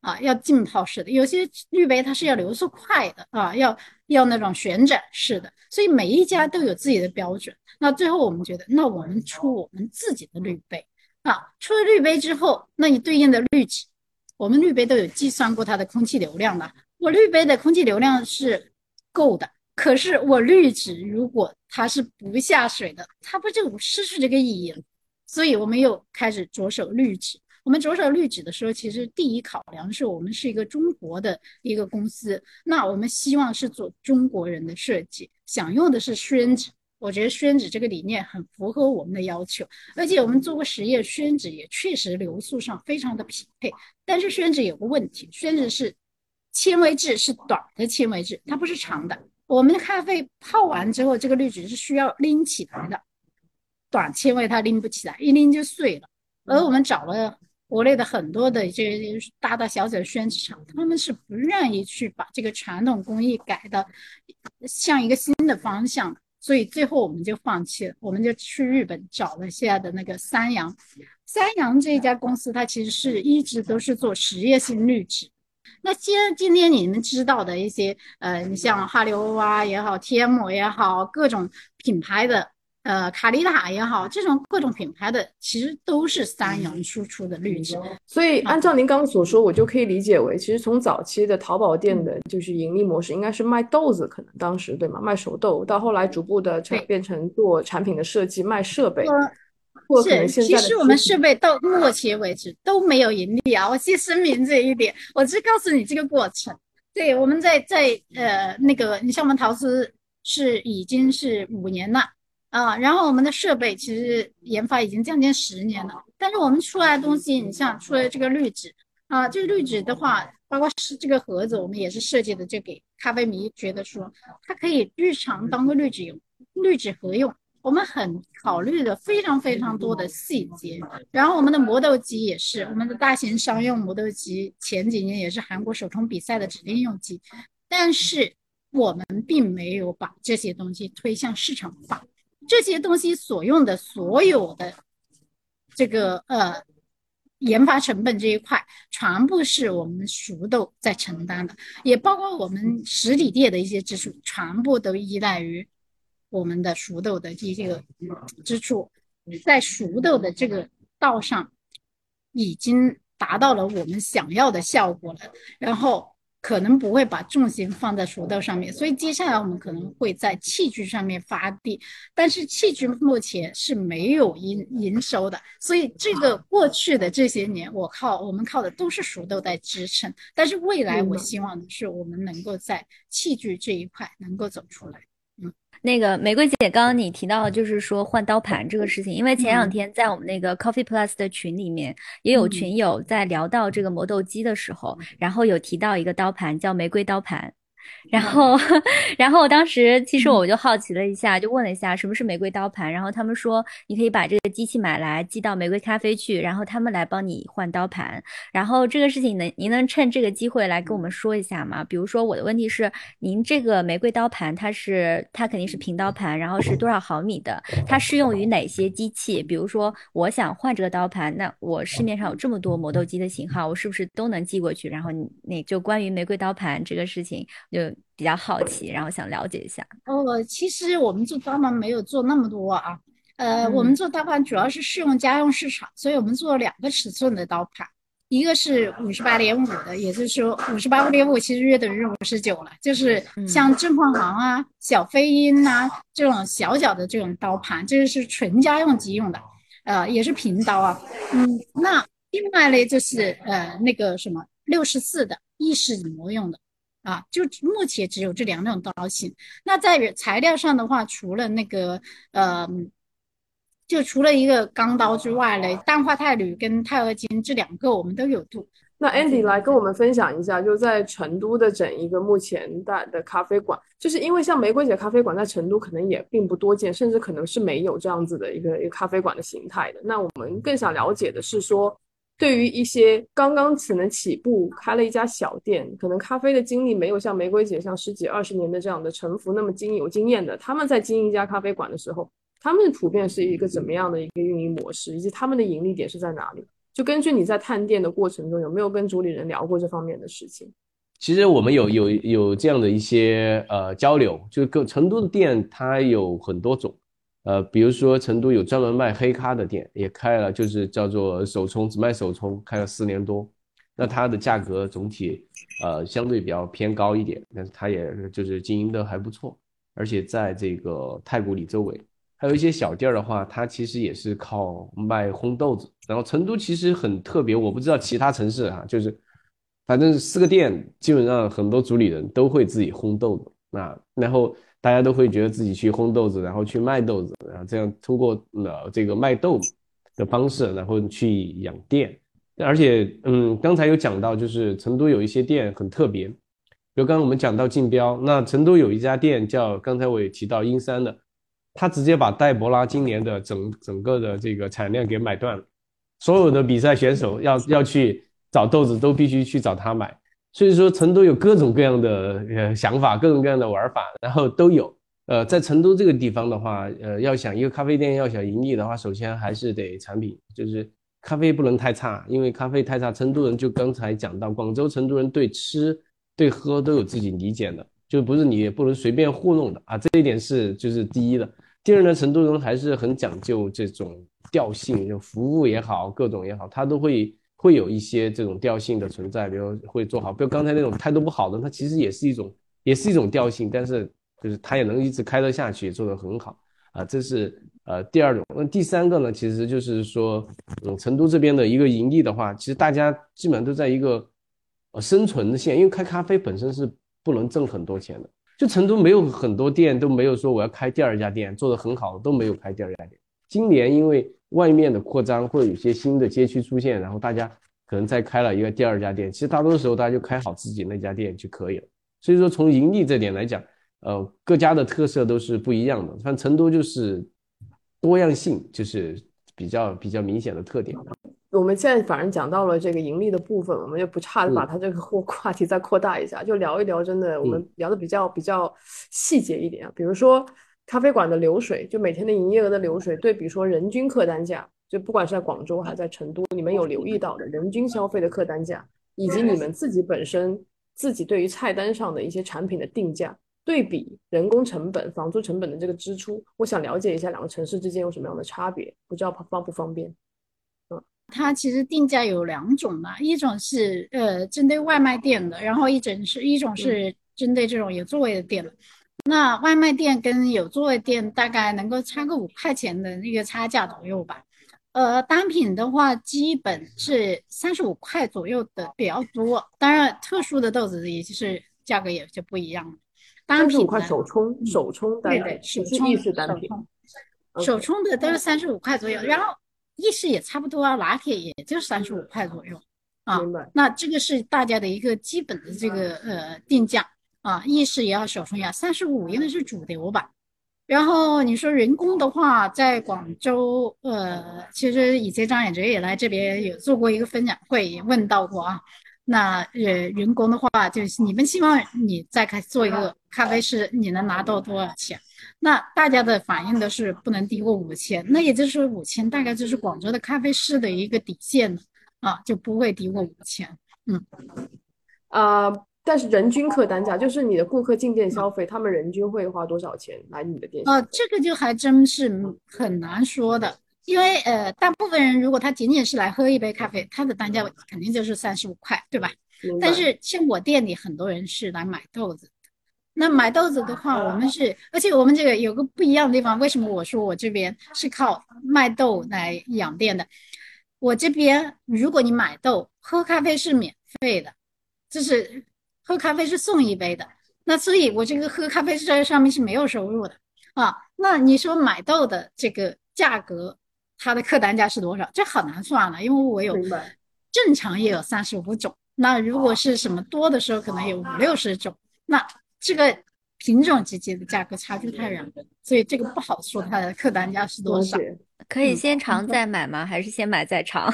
的要浸泡式的，有些滤杯它是要流速快的要那种旋转式的，所以每一家都有自己的标准。那最后我们觉得，那我们出我们自己的滤杯出了滤杯之后，那你对应的滤纸，我们滤杯都有计算过它的空气流量的，我滤杯的空气流量是够的，可是我滤纸如果它是不下水的，它不就失去这个意义了。所以我们又开始着手滤纸。我们着手滤纸的时候，其实第一考量是我们是一个中国的一个公司，那我们希望是做中国人的设计，想用的是宣纸。我觉得宣纸这个理念很符合我们的要求，而且我们做过实验，宣纸也确实流速上非常的匹配。但是宣纸有个问题，宣纸是纤维质，是短的纤维质，它不是长的。我们的咖啡泡完之后，这个滤纸是需要拎起来的，短纤维它拎不起来，一拎就碎了。而我们找了国内的很多的这大大小小的宣纸厂，他们是不愿意去把这个传统工艺改的像一个新的方向，所以最后我们就放弃了。我们就去日本找了现在的那个三洋，三洋这家公司它其实是一直都是做实验性滤纸。那今天你们知道的一些你像哈利欧啊也好， TM 也好，各种品牌的卡丽塔也好，这种各种品牌的其实都是三洋输出的滤纸。所以按照您刚刚所说，我就可以理解为其实从早期的淘宝店的就是盈利模式应该是卖豆子，可能当时对吗，卖熟豆，到后来逐步的变成做产品的设计，卖设备。是，其实我们设备到目前为止都没有盈利我先声明这一点，我只告诉你这个过程。对，我们在那个，你像我们陶瓷是已经是5年了。然后我们的设备其实研发已经将近10年了，但是我们出来的东西，你像出来这个滤纸这个滤纸的话，包括是这个盒子，我们也是设计的，就给咖啡迷觉得说它可以日常当个滤纸盒用。我们很考虑了非常非常多的细节。然后我们的磨豆机也是，我们的大型商用磨豆机前几年也是韩国手冲比赛的指定用机，但是我们并没有把这些东西推向市场化。这些东西所用的所有的这个研发成本这一块，全部是我们熟豆在承担的，也包括我们实体店的一些支出，全部都依赖于我们的熟豆的这个支出。在熟豆的这个道上已经达到了我们想要的效果了，然后可能不会把重心放在熟豆上面，所以接下来我们可能会在器具上面发力，但是器具目前是没有营收的，所以这个过去的这些年我们靠的都是熟豆在支撑。但是未来我希望的是我们能够在器具这一块能够走出来。那个玫瑰姐，刚刚你提到就是说换刀盘这个事情，因为前2天在我们那个 Coffee Plus 的群里面，也有群友在聊到这个磨豆机的时候，然后有提到一个刀盘叫玫瑰刀盘，然后当时其实我就好奇了一下，就问了一下什么是玫瑰刀盘，然后他们说你可以把这个机器买来寄到玫瑰咖啡去，然后他们来帮你换刀盘。然后这个事情您能趁这个机会来跟我们说一下吗？比如说我的问题是，您这个玫瑰刀盘它肯定是平刀盘，然后是多少毫米的，它适用于哪些机器？比如说我想换这个刀盘，那我市面上有这么多磨豆机的型号，我是不是都能寄过去？然后你就关于玫瑰刀盘这个事情就比较好奇，然后想了解一下。其实我们做刀盘没有做那么多我们做刀盘主要是适用家用市场，所以我们做了2个尺寸的刀盘，一个是58.5的，也就是说58.5其实约等于59了，就是像郑凤航啊、小飞鹰啊这种小小的这种刀盘，这是纯家用急用的，也是平刀啊。那另外呢就是那个什么64的意式引磨用的啊，就目前只有这两种刀型。那在材料上的话，除了那个就除了一个钢刀之外嘞，氮化钛铝跟钛合金这两个我们都有度。那 Andy 来跟我们分享一下，就在成都的整一个目前的咖啡馆，就是因为像玫瑰姐咖啡馆在成都可能也并不多见，甚至可能是没有这样子的一个咖啡馆的形态的。那我们更想了解的是说，对于一些刚刚可能起步开了一家小店，可能咖啡的经历没有像玫瑰姐像10几20年的这样的沉浮那么有经验的，他们在经营一家咖啡馆的时候，他们普遍是一个怎么样的一个运营模式，以及他们的盈利点是在哪里？就根据你在探店的过程中，有没有跟主理人聊过这方面的事情？其实我们有这样的一些交流，就跟成都的店它有很多种，比如说成都有专门卖黑咖的店，也开了，就是叫做手冲，只卖手冲，开了4年多，那它的价格总体相对比较偏高一点，但是它也就是经营的还不错，而且在这个太古里周围。还有一些小店的话，它其实也是靠卖烘豆子。然后成都其实很特别，我不知道其他城市啊，就是反正4个店基本上很多主理人都会自己烘豆子，然后大家都会觉得自己去烘豆子，然后去卖豆子，然后这样通过这个卖豆的方式，然后去养店。而且刚才有讲到，就是成都有一些店很特别，比如刚刚我们讲到竞标，那成都有一家店叫，刚才我也提到，英山的，他直接把戴博拉今年的整个的这个产量给买断了，所有的比赛选手要去找豆子都必须去找他买，所以说成都有各种各样的想法，各种各样的玩法，然后都有。在成都这个地方的话，要想一个咖啡店要想盈利的话，首先还是得产品，就是咖啡不能太差，因为咖啡太差，成都人就刚才讲到，广州成都人对吃对喝都有自己理解的。就不是你也不能随便糊弄的啊，这一点是就是第一的。第二呢，成都人还是很讲究这种调性，就服务也好，各种也好，他都会有一些这种调性的存在，比如会做好，比如刚才那种态度不好的，他其实也是一种调性，但是就是他也能一直开得下去，做得很好啊，这是第二种。那第三个呢，其实就是说，成都这边的一个盈利的话，其实大家基本上都在一个生存的线，因为开咖啡本身是不能挣很多钱的，就成都没有很多店都没有说我要开第二家店，做得很好都没有开第二家店。今年因为外面的扩张会有些新的街区出现，然后大家可能再开了一个第二家店，其实大多时候大家就开好自己那家店就可以了。所以说从盈利这点来讲，各家的特色都是不一样的，反正成都就是多样性，就是比较明显的特点。我们现在反正讲到了这个盈利的部分，我们就不差的把它这个话题再扩大一下，就聊一聊，真的我们聊的比较细节一点啊。比如说咖啡馆的流水，就每天的营业额的流水，对比说人均客单价，就不管是在广州还是在成都，你们有留意到的人均消费的客单价，以及你们自己对于菜单上的一些产品的定价，对比人工成本、房租成本的这个支出，我想了解一下两个城市之间有什么样的差别，不知道方不方便。它其实定价有2种的，一种是针对外卖店的，然后一种是针对这种有座位的店的。那外卖店跟有座位店大概能够差个5块钱的那个差价左右吧。单品的话基本是35块左右的比较多，当然特殊的豆子也就是价格也就不一样了。单品35块手冲单品，对对，手冲意式单品，手冲的都是35块左右，然后意式也差不多啊，拿铁也就35块左右啊。那这个是大家的一个基本的这个定价啊，意式也要手冲也要35，应该是主流吧。然后你说人工的话，在广州其实以前张远哲也来这边有做过一个分享会，也问到过啊。那人工的话，就是你们希望你再做一个咖啡师，你能拿到多少钱？那大家的反应都是不能低过5000，那也就是5000大概就是广州的咖啡师的一个底线啊，就不会低过5000。但是人均客单价就是你的顾客进店消费，他们人均会花多少钱来你的店？这个就还真是很难说的。因为大部分人如果他仅仅是来喝一杯咖啡，他的单价肯定就是35块，对吧？但是像我店里很多人是来买豆子，那买豆子的话，我们是，而且我们这个有个不一样的地方，为什么我说我这边是靠卖豆来养店的？我这边如果你买豆，喝咖啡是免费的，就是喝咖啡是送一杯的，那所以我这个喝咖啡这上面是没有收入的啊。那你说买豆的这个价格，它的客单价是多少？这好难算了，因为我有正常也有35种，那如果是什么多的时候可能有50-60种，那这个品种之间的价格差距太远了，所以这个不好说它的客单价是多少。可以先尝再买吗？还是先买再尝？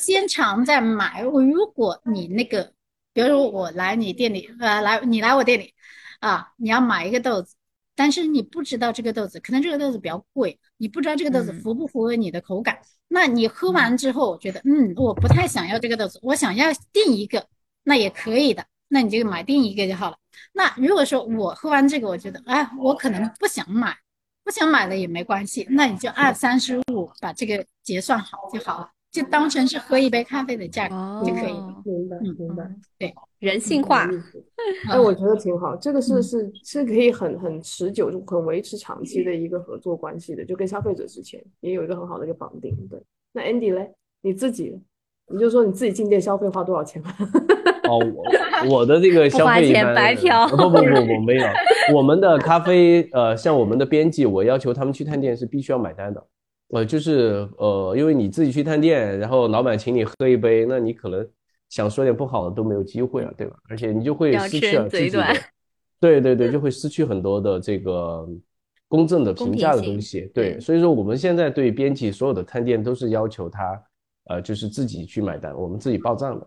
先尝再买。如果你那个，比如说我来你店里，你来我店里啊，你要买一个豆子，但是你不知道这个豆子，可能这个豆子比较贵，你不知道这个豆子符合你的口感，那你喝完之后觉得我不太想要这个豆子，我想要订一个，那也可以的，那你就买订一个就好了。那如果说我喝完这个我觉得我可能不想买了也没关系，那你就按35把这个结算好就好了，就当成是喝一杯咖啡的价格就可以了。明白，对，人性化。我觉得挺好，这个是可以很持久、很维持长期的一个合作关系的，就跟消费者之前也有一个很好的一个绑定。对，那 Andy 嘞，你就说你自己进店消费花多少钱吧。我的这个消费不花钱白嫖。不，没有。我们的咖啡像我们的编辑，我要求他们去探店是必须要买单的。就是因为你自己去探店，然后老板请你喝一杯，那你可能想说点不好的都没有机会了，对吧？而且你就会失去了自己的，对，就会失去很多的这个公正的评价的东西。对，所以说我们现在对编辑所有的探店都是要求他就是自己去买单，我们自己报账的。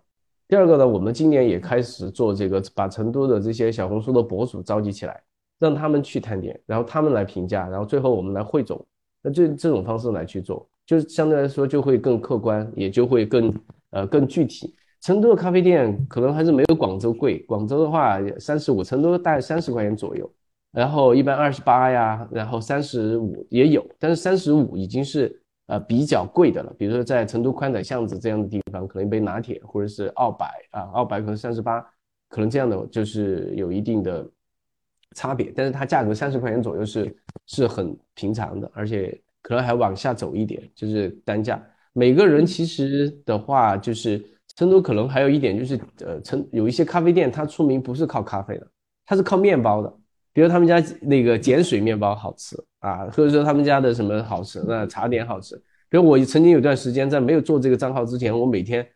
第二个呢，我们今年也开始做这个，把成都的这些小红书的博主召集起来，让他们去探店，然后他们来评价，然后最后我们来汇总。那这种方式来去做，就相对来说就会更客观，也就会更具体。成都的咖啡店可能还是没有广州贵，广州的话35，成都大概30块钱左右，然后一般28呀，然后35也有，但是35已经是比较贵的了。比如说在成都宽窄巷子这样的地方，可能一杯拿铁或者是200可能38，可能这样的就是有一定的差别，但是它价格30块钱左右是很平常的，而且可能还往下走一点，就是单价。每个人其实的话，就是成都可能还有一点就是有一些咖啡店它出名不是靠咖啡的，它是靠面包的，比如他们家那个碱水面包好吃啊，或者说他们家的什么好吃，那茶点好吃。比如我曾经有段时间在没有做这个账号之前，我每天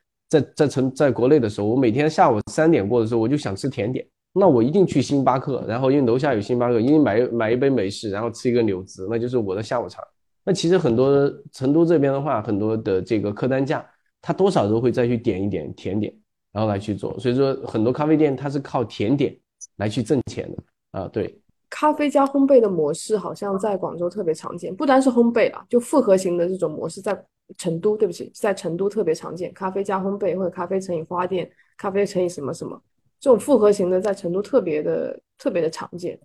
在国内的时候，我每天下午3点过的时候我就想吃甜点。那我一定去星巴克，然后因为楼下有星巴克，一定买一杯美式，然后吃一个柳汁，那就是我的下午茶。那其实很多成都这边的话，很多的这个客单价，它多少都会再去点一点甜点，然后来去做。所以说，很多咖啡店它是靠甜点来去挣钱的啊。对，咖啡加烘焙的模式好像在广州特别常见，不单是烘焙啦，就复合型的这种模式在成都，在成都特别常见，咖啡加烘焙或者咖啡乘以花店、咖啡乘以什么什么。这种复合型的在成都特别的常见，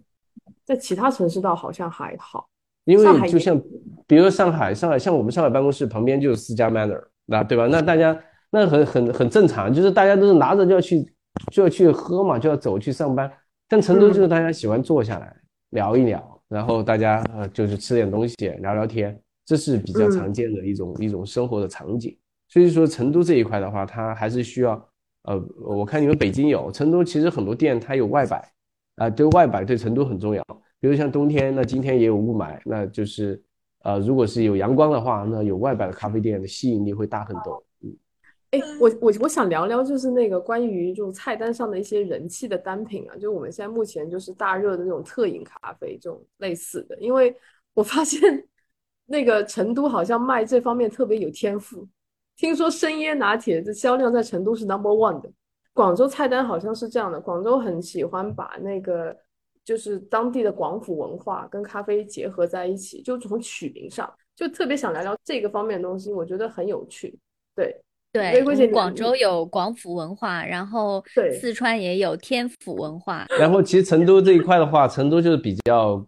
在其他城市倒好像还好。因为就像比如说上海，像我们上海办公室旁边就有4家 Manner， 对吧？那大家那很正常，就是大家都是拿着就要去喝嘛，就要走去上班。但成都就是大家喜欢坐下来聊一聊，然后大家就是吃点东西聊聊天，这是比较常见的一种生活的场景。所以说成都这一块的话，它还是需要我看你们北京有，成都其实很多店它有外摆对，外摆对成都很重要。比如像冬天，那今天也有雾霾，那就是如果是有阳光的话，那有外摆的咖啡店的吸引力会大很多。我想聊聊就是那个关于就菜单上的一些人气的单品啊，就我们现在目前就是大热的那种特饮咖啡这种类似的，因为我发现那个成都好像卖这方面特别有天赋。听说生椰拿铁的销量在成都是 No.1 的，广州菜单好像是这样的，广州很喜欢把那个就是当地的广府文化跟咖啡结合在一起，就从取名上就特别想聊聊这个方面的东西，我觉得很有趣。对，广州有广府文化，然后四川也有天府文化，然后其实成都这一块的话，成都就是比较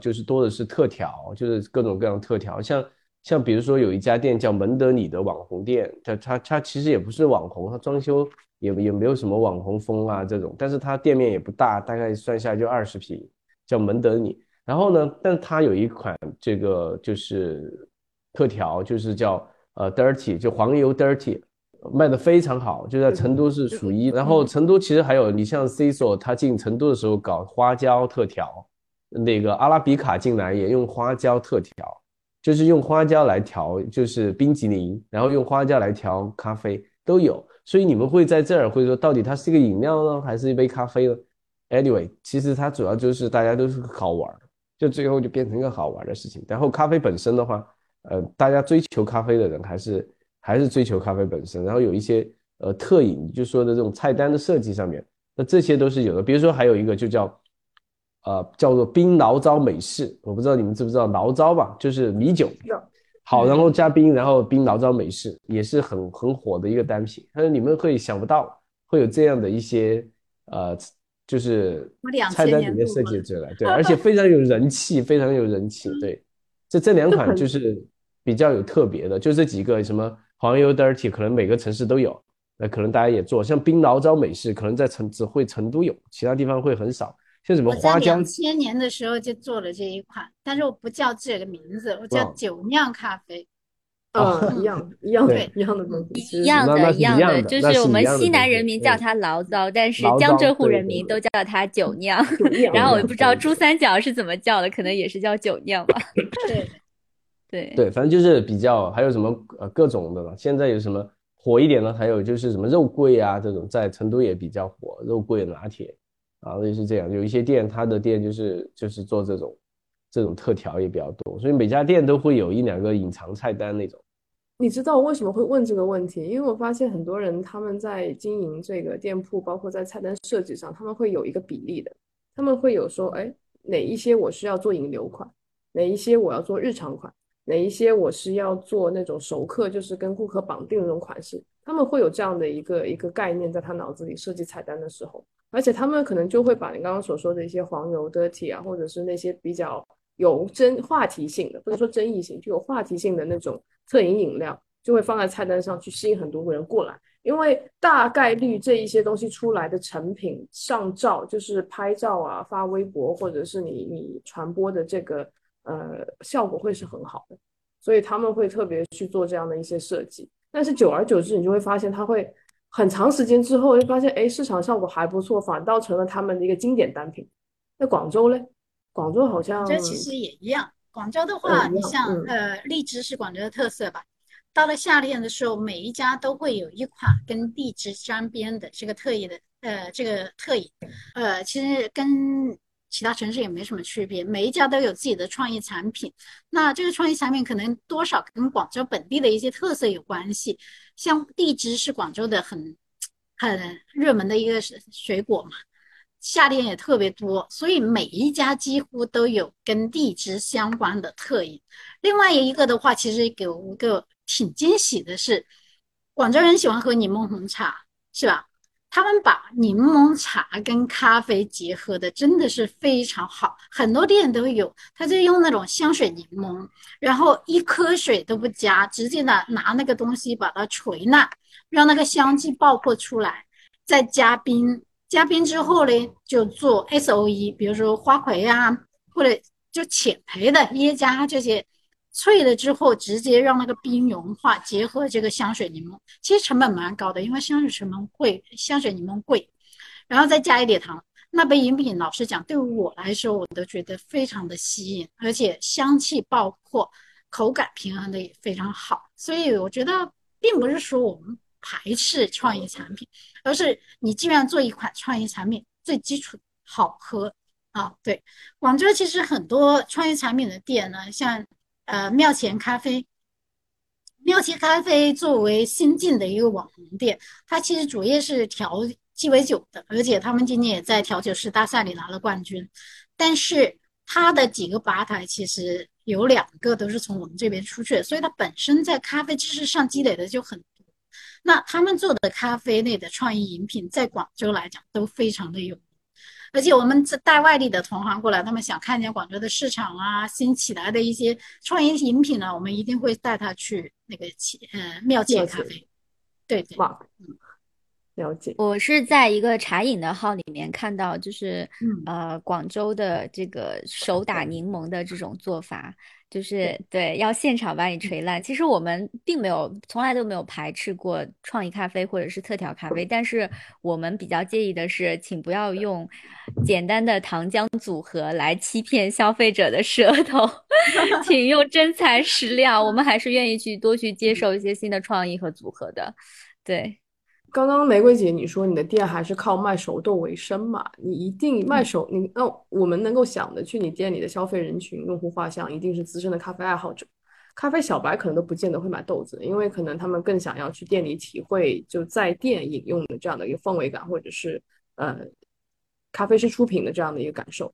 就是多的是特调，就是各种各样的特调，像像比如说有一家店叫门德里的网红店，它其实也不是网红，它装修也没有什么网红风啊这种，但是它店面也不大，大概算下来就20平，叫门德里。然后呢，但它有一款这个就是特调，就是叫dirty， 就黄油 dirty， 卖的非常好，就在成都是数一。然后成都其实还有，你像 Ciso 他进成都的时候搞花椒特调，那个阿拉比卡进来也用花椒特调，就是用花椒来调就是冰淇淋，然后用花椒来调咖啡都有。所以你们会在这儿会说到底它是一个饮料呢还是一杯咖啡呢？ Anyway， 其实它主要就是大家都是好玩，就最后就变成一个好玩的事情。然后咖啡本身的话大家追求咖啡的人还是追求咖啡本身，然后有一些特饮，就说的这种菜单的设计上面，那这些都是有的。比如说还有一个就叫做冰醪糟美式，我不知道你们知不知道醪糟吧，就是米酒好然后加冰，然后冰醪糟美式也是很火的一个单品。但是你们会想不到会有这样的一些就是菜单里面设计出来，对，而且非常有人气，非常有人气。对，这两款就是比较有特别的，就这几个什么黄油 dirty 可能每个城市都有，那可能大家也做。像冰醪糟美式可能在只会成都有，其他地方会很少。像什么花椒，我在2000年的时候就做了这一款，但是我不叫自己的名字，我叫酒酿咖啡。一样对，一样的，就是我们西南人民叫它醪糟，但是江浙沪人民都叫它酒酿。然后我也不知道珠三角是怎么叫的，可能也是叫酒酿吧。对，反正就是比较，还有什么各种的了。现在有什么火一点呢？还有就是什么肉桂啊这种，在成都也比较火，肉桂拿铁啊，类似这样。有一些店，它的店就是做这种特调也比较多，所以每家店都会有一两个隐藏菜单那种。你知道为什么会问这个问题？因为我发现很多人他们在经营这个店铺，包括在菜单设计上，他们会有一个比例的，他们会有说，哎，哪一些我是要做引流款，哪一些我要做日常款，哪一些我是要做那种熟客，就是跟顾客绑定的那种款式，他们会有这样的一个概念在他脑子里设计菜单的时候。而且他们可能就会把你刚刚所说的一些黄油 dirty 啊，或者是那些比较有话题性的，不能说争议性，就有话题性的那种特饮饮料，就会放在菜单上去吸引很多人过来。因为大概率这一些东西出来的成品上照，就是拍照啊、发微博，或者是你传播的这个效果会是很好的，所以他们会特别去做这样的一些设计。但是久而久之，你就会发现它会很长时间之后就发现，哎，市场效果还不错，反倒成了他们的一个经典单品。那广州嘞？广州好像这其实也一样。广州的话，你像荔枝是广州的特色吧。到了夏天的时候，每一家都会有一款跟荔枝沾边的这个特饮的这个特饮。其实跟其他城市也没什么区别，每一家都有自己的创意产品。那这个创意产品可能多少跟广州本地的一些特色有关系，像荔枝是广州的很热门的一个水果嘛，夏天也特别多，所以每一家几乎都有跟荔枝相关的特饮。另外一个的话，其实给我一个挺惊喜的是，广州人喜欢喝柠檬红茶，是吧？他们把柠檬茶跟咖啡结合的真的是非常好，很多店都有，他就用那种香水柠檬，然后一颗水都不加，直接拿那个东西把它捶烂，让那个香气爆破出来，再加冰，加冰之后呢就做 SOE， 比如说花魁啊，或者就浅焙的椰加这些，脆了之后直接让那个冰融化，结合这个香水柠檬，其实成本蛮高的，因为香水柠檬贵，然后再加一点糖，那杯饮品老实讲对我来说我都觉得非常的吸引，而且香气爆破，口感平衡的也非常好。所以我觉得并不是说我们排斥创意产品，而是你既然做一款创意产品，最基础好喝啊。对，广州其实很多创意产品的店呢，像庙前咖啡作为新进的一个网红店，它其实主业是调鸡尾酒的，而且他们今年也在调酒师大赛里拿了冠军。但是它的几个吧台其实有2个都是从我们这边出去的，所以它本身在咖啡知识上积累的就很多。那他们做的咖啡类的创意饮品在广州来讲都非常的有名，而且我们带外地的同行过来，他们想看见广州的市场啊，新起来的一些创意饮品呢，我们一定会带他去那个妙界咖啡。对对，哇，了解。我是在一个茶饮的号里面看到，就是广州的这个手打柠檬的这种做法，就是对，要现场把你锤烂。其实我们并没有，从来都没有排斥过创意咖啡或者是特调咖啡，但是我们比较介意的是，请不要用简单的糖浆组合来欺骗消费者的舌头，请用真材实料。我们还是愿意去多去接受一些新的创意和组合的，对。刚刚玫瑰姐你说你的店还是靠卖手豆为生嘛，你一定卖手那我们能够想的去你店里的消费人群用户画像一定是资深的咖啡爱好者，咖啡小白可能都不见得会买豆子，因为可能他们更想要去店里体会就在店饮用的这样的一个氛围感，或者是咖啡师出品的这样的一个感受。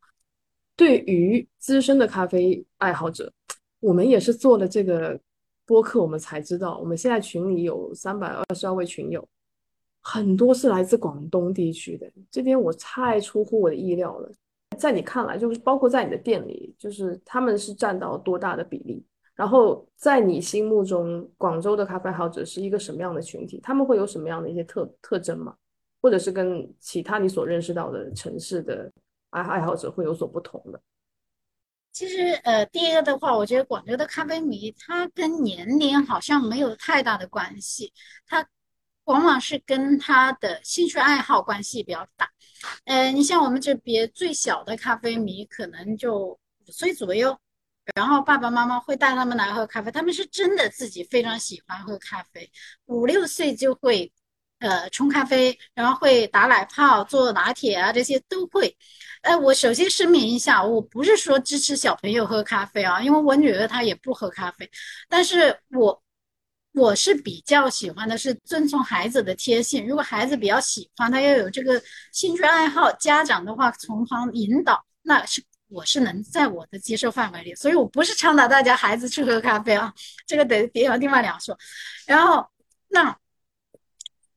对于资深的咖啡爱好者，我们也是做了这个播客我们才知道，我们现在群里有322位群友，很多是来自广东地区的，这边我太出乎我的意料了。在你看来，就是包括在你的店里，就是他们是占到多大的比例？然后在你心目中，广州的咖啡爱好者是一个什么样的群体？他们会有什么样的一些特征吗？或者是跟其他你所认识到的城市的爱好者会有所不同的？其实第一个的话，我觉得广州的咖啡迷他跟年龄好像没有太大的关系，他往往是跟他的兴趣爱好关系比较大。你像我们这边最小的咖啡迷可能就5岁左右，然后爸爸妈妈会带他们来喝咖啡，他们是真的自己非常喜欢喝咖啡，5、6岁就会冲咖啡，然后会打奶泡，做拿铁啊，这些都会。我首先声明一下，我不是说支持小朋友喝咖啡啊，因为我女儿她也不喝咖啡，但是我是比较喜欢的是遵从孩子的天性，如果孩子比较喜欢，他要有这个兴趣爱好，家长的话从旁引导，那是我是能在我的接受范围里，所以我不是倡导大家孩子去喝咖啡啊，这个得别有另外两说。然后那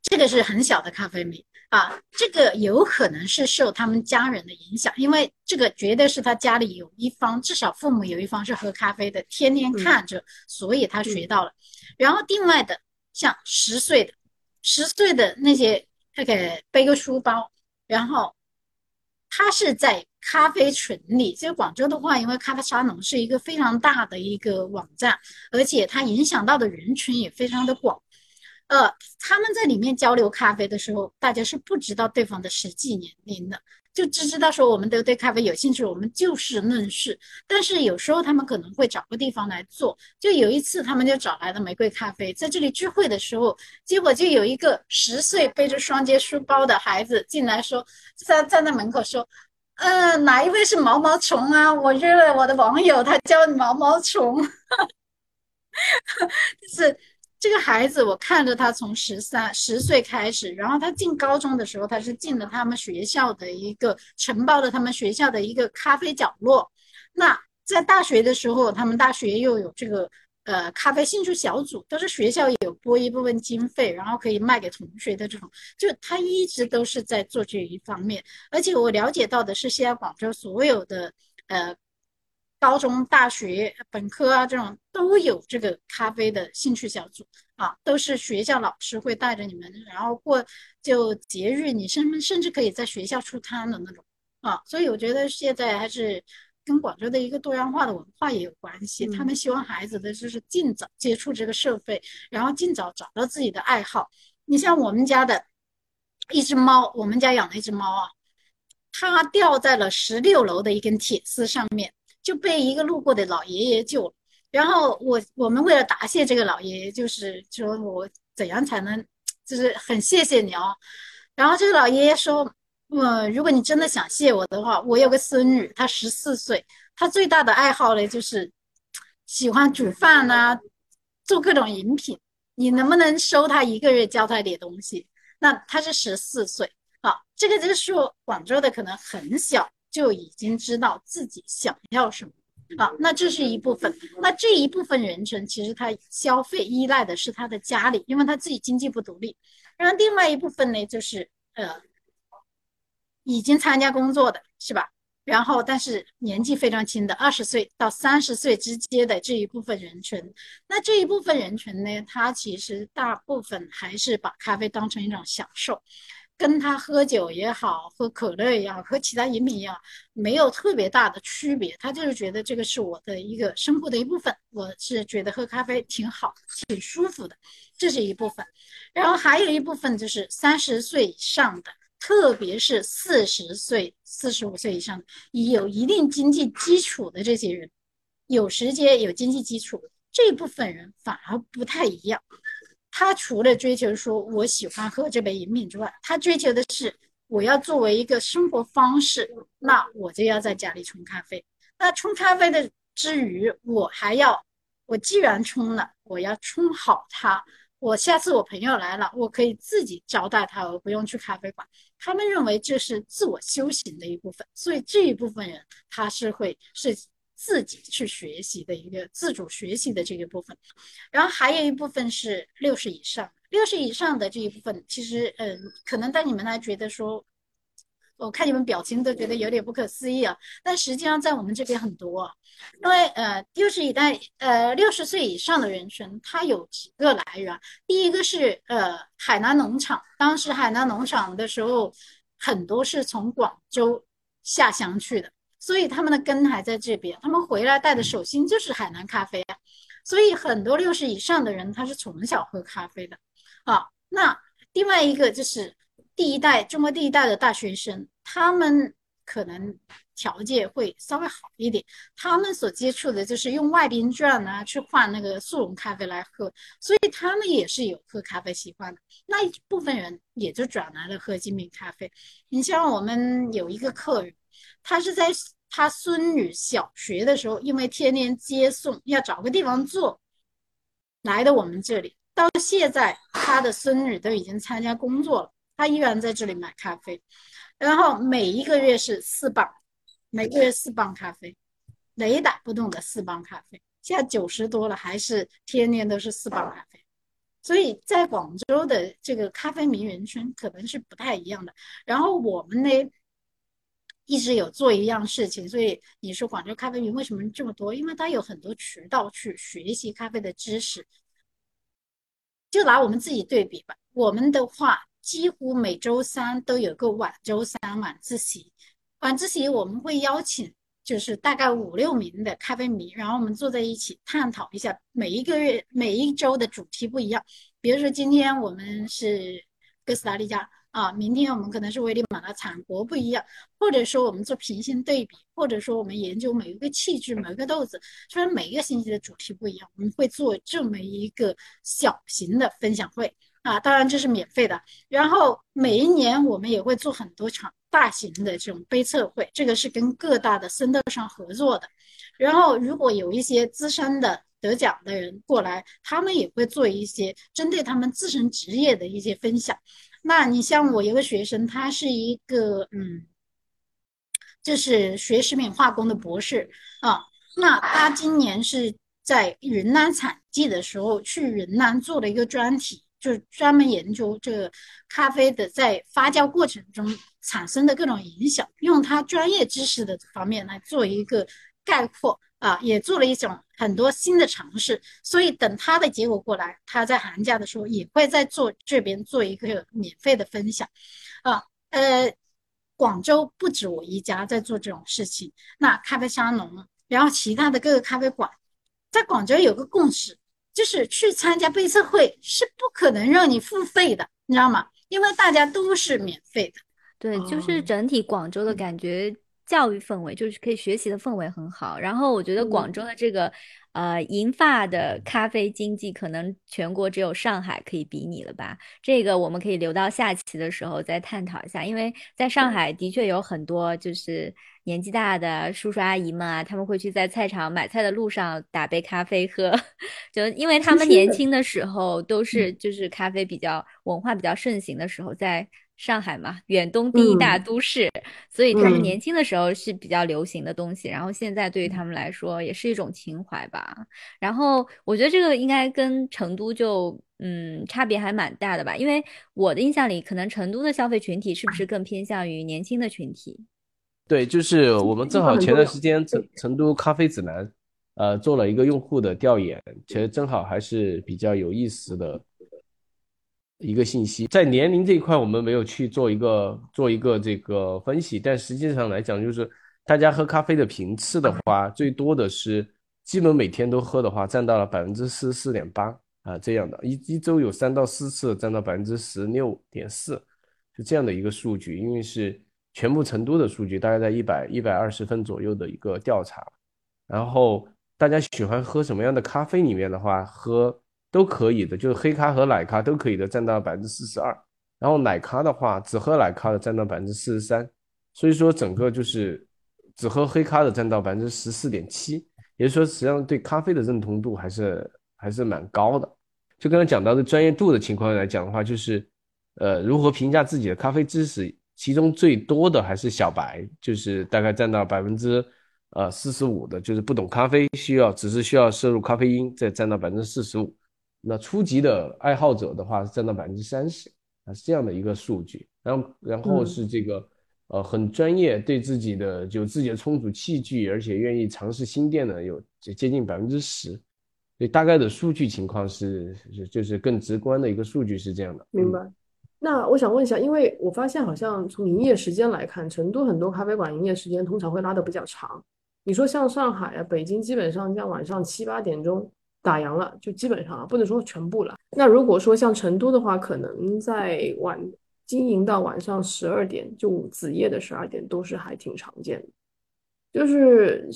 这个是很小的咖啡迷啊，这个有可能是受他们家人的影响，因为这个绝对是他家里有一方，至少父母有一方是喝咖啡的，天天看着，所以他学到了。然后另外的像10岁的那些背个书包，然后他是在咖啡群里，就广州的话，因为咖啡沙龙是一个非常大的一个网站，而且它影响到的人群也非常的广。他们在里面交流咖啡的时候，大家是不知道对方的实际年龄的，就只知道说我们都对咖啡有兴趣，我们就事论事。但是有时候他们可能会找个地方来做，就有一次他们就找来了玫瑰咖啡，在这里聚会的时候，结果就有一个10岁背着双肩书包的孩子进来说，站在门口说，哪一位是毛毛虫啊？我约了我的网友，他叫毛毛虫。就是这个孩子，我看着他从10岁开始，然后他进高中的时候，他是进了他们学校的一个承包了他们学校的一个咖啡角落。那在大学的时候，他们大学又有这个咖啡兴趣小组，但是学校有拨一部分经费，然后可以卖给同学的这种，就他一直都是在做这一方面。而且我了解到的是，现在广州所有的高中、大学、本科啊，这种都有这个咖啡的兴趣小组啊，都是学校老师会带着你们，然后过就节日，你甚至可以在学校出摊的那种啊。所以我觉得现在还是跟广州的一个多样化的文化也有关系，他们希望孩子的就是尽早接触这个社会，然后尽早找到自己的爱好。你像我们家的一只猫，我们家养了一只猫啊，它掉在了16楼的一根铁丝上面，就被一个路过的老爷爷救了。然后我们为了答谢这个老爷爷，就是说我怎样才能，就是很谢谢你哦。然后这个老爷爷说，如果你真的想谢我的话，我有个孙女，她14岁，她最大的爱好呢就是喜欢煮饭啊，做各种饮品，你能不能收她一个月教她点东西？那她是14岁啊，这个就是说广州的可能很小就已经知道自己想要什么啊，那这是一部分。那这一部分人群其实他消费依赖的是他的家里，因为他自己经济不独立。然后另外一部分呢，就是已经参加工作的是吧，然后但是年纪非常轻的20岁到30岁之间的这一部分人群，那这一部分人群呢，他其实大部分还是把咖啡当成一种享受，跟他喝酒也好，喝可乐也好，喝其他饮品也好，没有特别大的区别，他就是觉得这个是我的一个生活的一部分，我是觉得喝咖啡挺好挺舒服的，这是一部分。然后还有一部分就是30岁以上的，特别是40岁、45岁以上的，有一定经济基础的这些人，有时间有经济基础，这部分人反而不太一样。他除了追求说我喜欢喝这杯饮品之外，他追求的是我要作为一个生活方式，那我就要在家里冲咖啡。那冲咖啡的之余，我既然冲了，我要冲好它。我下次我朋友来了，我可以自己招待他，我不用去咖啡馆。他们认为这是自我修行的一部分，所以这一部分人他是自己去学习的一个自主学习的这个部分。然后还有一部分是60以上的这一部分，其实可能在你们来觉得说，我看你们表情都觉得有点不可思议啊，但实际上在我们这边很多啊，因为60岁以上的人群，它有几个来源。第一个是海南农场，当时海南农场的时候，很多是从广州下乡去的，所以他们的根还在这边，他们回来带的手心就是海南咖啡啊，所以很多60以上的人他是从小喝咖啡的啊。那另外一个就是中国第一代的大学生，他们可能条件会稍微好一点，他们所接触的就是用外宾券啊去换那个速溶咖啡来喝，所以他们也是有喝咖啡习惯的，那一部分人也就转来了喝精品咖啡。你像我们有一个客人，他是在他孙女小学的时候，因为天天接送要找个地方坐来的我们这里，到现在他的孙女都已经参加工作了，他依然在这里买咖啡，然后每个月4磅咖啡，雷打不动的4磅咖啡，现在90多了，还是天天都是4磅咖啡。所以在广州的这个咖啡迷人圈可能是不太一样的。然后我们呢一直有做一样事情，所以你说广州咖啡迷为什么这么多，因为它有很多渠道去学习咖啡的知识。就拿我们自己对比吧，我们的话几乎每周三都有个晚自习，我们会邀请就是大概5-6名的咖啡迷，然后我们坐在一起探讨一下每一周的主题不一样。比如说今天我们是哥斯达黎加啊，明天我们可能是危地马拉，产国不一样，或者说我们做平行对比，或者说我们研究某一个器具某一个豆子，虽然每一个星期的主题不一样，我们会做这么一个小型的分享会啊，当然这是免费的。然后每一年我们也会做很多场大型的这种杯测会，这个是跟各大的深度上合作的。然后如果有一些资深的得奖的人过来，他们也会做一些针对他们自身职业的一些分享。那你像我有个学生，他是一个就是学食品化工的博士啊，那他今年是在云南产地的时候，去云南做了一个专题，就是专门研究这个咖啡的在发酵过程中产生的各种影响，用他专业知识的方面来做一个概括啊，也做了一种很多新的尝试。所以等他的结果过来，他在寒假的时候也会在这边做一个免费的分享啊。广州不止我一家在做这种事情，那咖啡沙龙，然后其他的各个咖啡馆，在广州有个共识，就是去参加杯测会是不可能让你付费的，你知道吗？因为大家都是免费的。对，就是整体广州的感觉，教育氛围就是可以学习的氛围很好。然后我觉得广州的这个银发的咖啡经济，可能全国只有上海可以比拟了吧。这个我们可以留到下期的时候再探讨一下，因为在上海的确有很多就是年纪大的叔叔阿姨们啊，他们会去在菜场买菜的路上打杯咖啡喝，就因为他们年轻的时候都是就是咖啡比较文化比较盛行的时候，在上海嘛，远东第一大都市，所以他们年轻的时候是比较流行的东西，然后现在对于他们来说也是一种情怀吧。然后我觉得这个应该跟成都就差别还蛮大的吧？因为我的印象里，可能成都的消费群体是不是更偏向于年轻的群体？对，就是我们正好前段时间成都咖啡指南，做了一个用户的调研，其实正好还是比较有意思的一个信息。在年龄这一块，我们没有去做一个这个分析，但实际上来讲，就是大家喝咖啡的频次的话，最多的是基本每天都喝的话，占到了44.8%。啊，这样的一周有3到4次占到16.4%，是这样的一个数据，因为是全部成都的数据，大概在120份左右的一个调查。然后大家喜欢喝什么样的咖啡里面的话，喝都可以的，就是黑咖和奶咖都可以的，占到42%。然后奶咖的话，只喝奶咖的占到43%，所以说整个就是只喝黑咖的占到14.7%，也就是说实际上对咖啡的认同度还是蛮高的。就刚才讲到的专业度的情况来讲的话，就是如何评价自己的咖啡知识，其中最多的还是小白，就是大概占到45%的，就是不懂咖啡，只是需要摄入咖啡因，再占到45%。那初级的爱好者的话占到30%，是这样的一个数据。然后是这个很专业，对自己的有自己的充足器具，而且愿意尝试新店的有接近10%。所以大概的数据情况是就是更直观的一个数据是这样的。明白。那我想问一下，因为我发现好像从营业时间来看，成都很多咖啡馆营业时间通常会拉得比较长。你说像上海啊、北京，基本上像晚上7、8点钟打烊了，就基本上不能说全部了。那如果说像成都的话，可能在经营到晚上12点，就子夜的12点都是还挺常见的。就是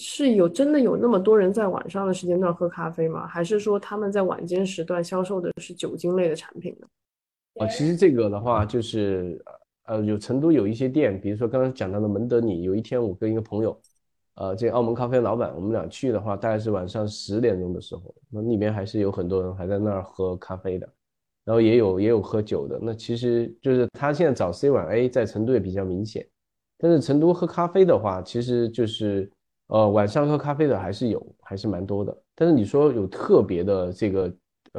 真的有那么多人在晚上的时间段喝咖啡吗？还是说他们在晚间时段销售的是酒精类的产品呢？其实这个的话就是有成都有一些店，比如说刚刚讲到的门德里，有一天我跟一个朋友这澳门咖啡老板，我们俩去的话大概是晚上10点钟的时候，那里面还是有很多人还在那儿喝咖啡的，然后也有喝酒的。那其实就是他现在找 C 晚 A 在成都也比较明显，但是成都喝咖啡的话，其实就是晚上喝咖啡的还是蛮多的。但是你说有特别的这个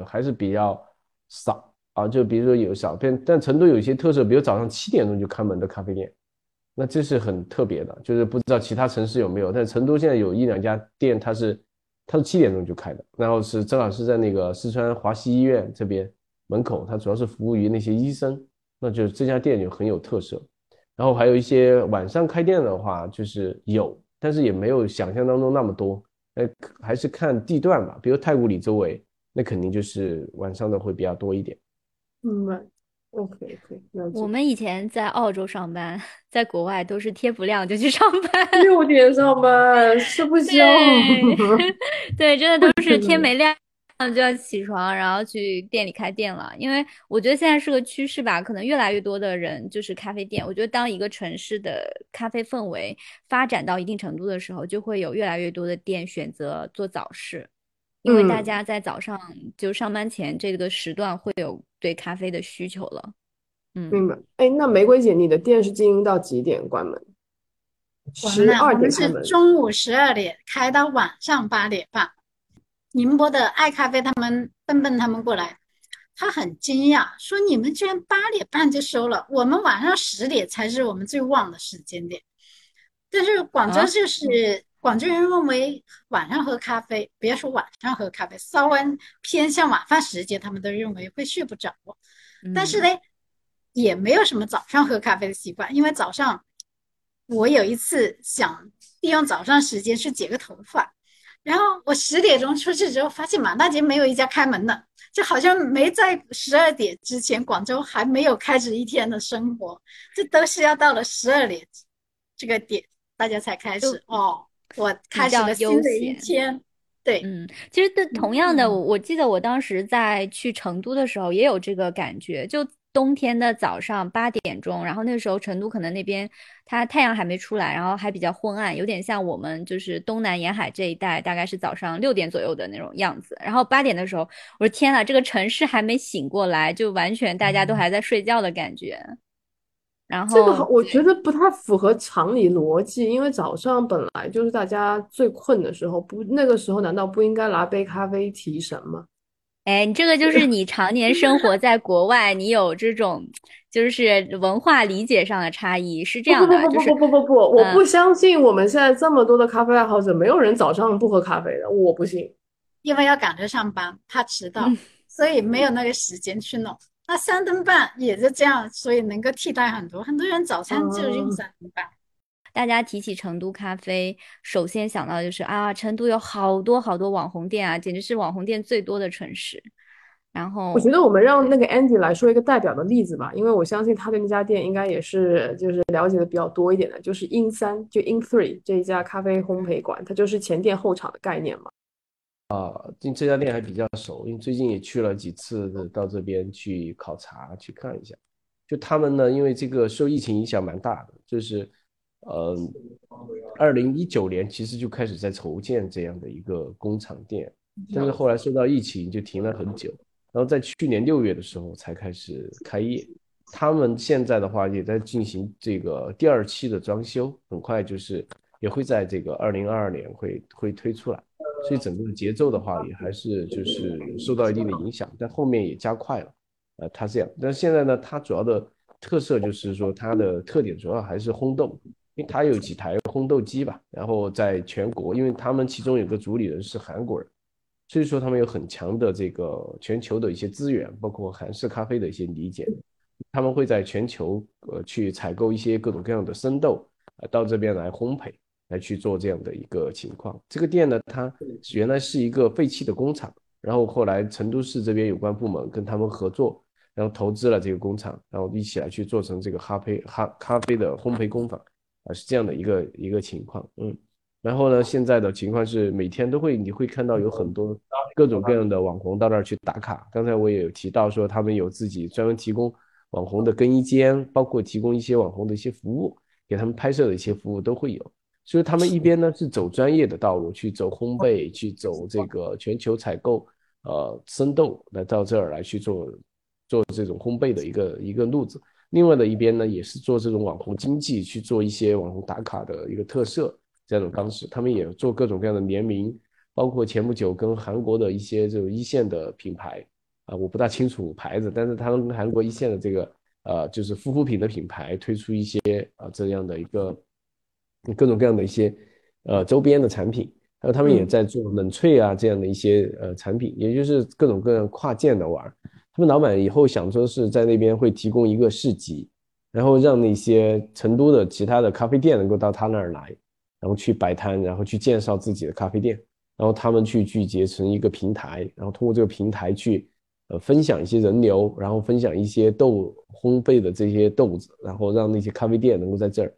还是比较少啊，就比如说有少，但成都有一些特色，比如早上7点钟就开门的咖啡店，那这是很特别的，就是不知道其他城市有没有，但成都现在有1-2家店它是7点钟就开的，然后是正好是在那个四川华西医院这边门口，它主要是服务于那些医生，那就这家店就很有特色。然后还有一些晚上开店的话，就是有，但是也没有想象当中那么多，还是看地段吧。比如太古里周围，那肯定就是晚上的会比较多一点。OK， 我们以前在澳洲上班，在国外都是天不亮就去上班，6点上班吃不消。对，真的都是天没亮就要起床，然后去店里开店了。因为我觉得现在是个趋势吧，可能越来越多的人就是咖啡店。我觉得当一个城市的咖啡氛围发展到一定程度的时候，就会有越来越多的店选择做早市，因为大家在早上就上班前这个时段会有对咖啡的需求了。明白。那玫瑰姐，你的店是经营到几点关门？12点开门。我们是中午12点开到晚上8点半。宁波的爱咖啡他们笨他们过来，他很惊讶说，你们居然8点半就收了，我们晚上10点才是我们最旺的时间点。但是广州就是广州人认为晚上喝咖啡，别说晚上喝咖啡，稍微偏向晚饭时间他们都认为会睡不着。但是呢，也没有什么早上喝咖啡的习惯，因为早上我有一次想利用早上时间去剪个头发，然后我10点钟出去之后，发现满大街没有一家开门的，就好像没在12点之前，广州还没有开始一天的生活，这都是要到了12点这个点大家才开始。我开始了新的一天。对，其实同样的，我记得我当时在去成都的时候也有这个感觉，就冬天的早上8点钟，然后那时候成都可能那边它太阳还没出来，然后还比较昏暗，有点像我们就是东南沿海这一带大概是早上6点左右的那种样子。然后8点的时候，我说天啊，这个城市还没醒过来，就完全大家都还在睡觉的感觉。然后这个我觉得不太符合常理逻辑，因为早上本来就是大家最困的时候，那个时候难道不应该拿杯咖啡提神吗？哎，你这个就是你常年生活在国外，你有这种就是文化理解上的差异，是这样的。不，我不相信我们现在这么多的咖啡爱好者，没有人早上不喝咖啡的，我不信。因为要赶着上班，怕迟到，所以没有那个时间去弄。那3点半也是这样，所以能够替代很多人早餐就用3点半。大家提起成都咖啡，首先想到就是啊，成都有好多网红店啊，简直是网红店最多的城市。然后我觉得我们让那个 Andy 来说一个代表的例子吧，因为我相信他对那家店应该也是就是了解的比较多一点的，就是 In3 就 In3 这一家咖啡烘焙馆，它就是前店后厂的概念嘛。啊，这家店还比较熟，因为最近也去了几次到这边去考察去看一下。就他们呢，因为这个受疫情影响蛮大的，就是2019年其实就开始在筹建这样的一个工厂店，但是后来受到疫情就停了很久，然后在去年6月的时候才开始开业。他们现在的话也在进行这个第二期的装修，很快就是也会在这个2022年会推出来，所以整个节奏的话也还是就是受到一定的影响，但后面也加快了。它这样，但现在呢，它主要的特色就是说它的特点主要还是烘豆，因为它有几台烘豆机吧，然后在全国，因为他们其中有个主理人是韩国人，所以说他们有很强的这个全球的一些资源，包括韩式咖啡的一些理解，他们会在全球去采购一些各种各样的生豆到这边来烘焙，来去做这样的一个情况。这个店呢，它原来是一个废弃的工厂，然后后来成都市这边有关部门跟他们合作，然后投资了这个工厂，然后一起来去做成这个咖啡的烘焙工坊。是这样的一个情况。然后呢，现在的情况是每天都会，你会看到有很多各种各样的网红到那儿去打卡。刚才我也有提到说他们有自己专门提供网红的更衣间，包括提供一些网红的一些服务，给他们拍摄的一些服务都会有。所以他们一边呢是走专业的道路，去走烘焙，去走这个全球采购生豆，来到这儿来去做这种烘焙的一个路子。另外的一边呢，也是做这种网红经济，去做一些网红打卡的一个特色这种方式。他们也做各种各样的联名，包括前不久跟韩国的一些这种一线的品牌啊，我不大清楚牌子，但是他们跟韩国一线的这个就是护肤品的品牌推出一些这样的一个各种各样的一些周边的产品，还有他们也在做冷萃啊这样的一些产品，也就是各种各样跨界的玩。他们老板以后想说是在那边会提供一个市集，然后让那些成都的其他的咖啡店能够到他那儿来，然后去摆摊，然后去介绍自己的咖啡店，然后他们去聚集成一个平台，然后通过这个平台去分享一些人流，然后分享一些豆烘焙的这些豆子，然后让那些咖啡店能够在这儿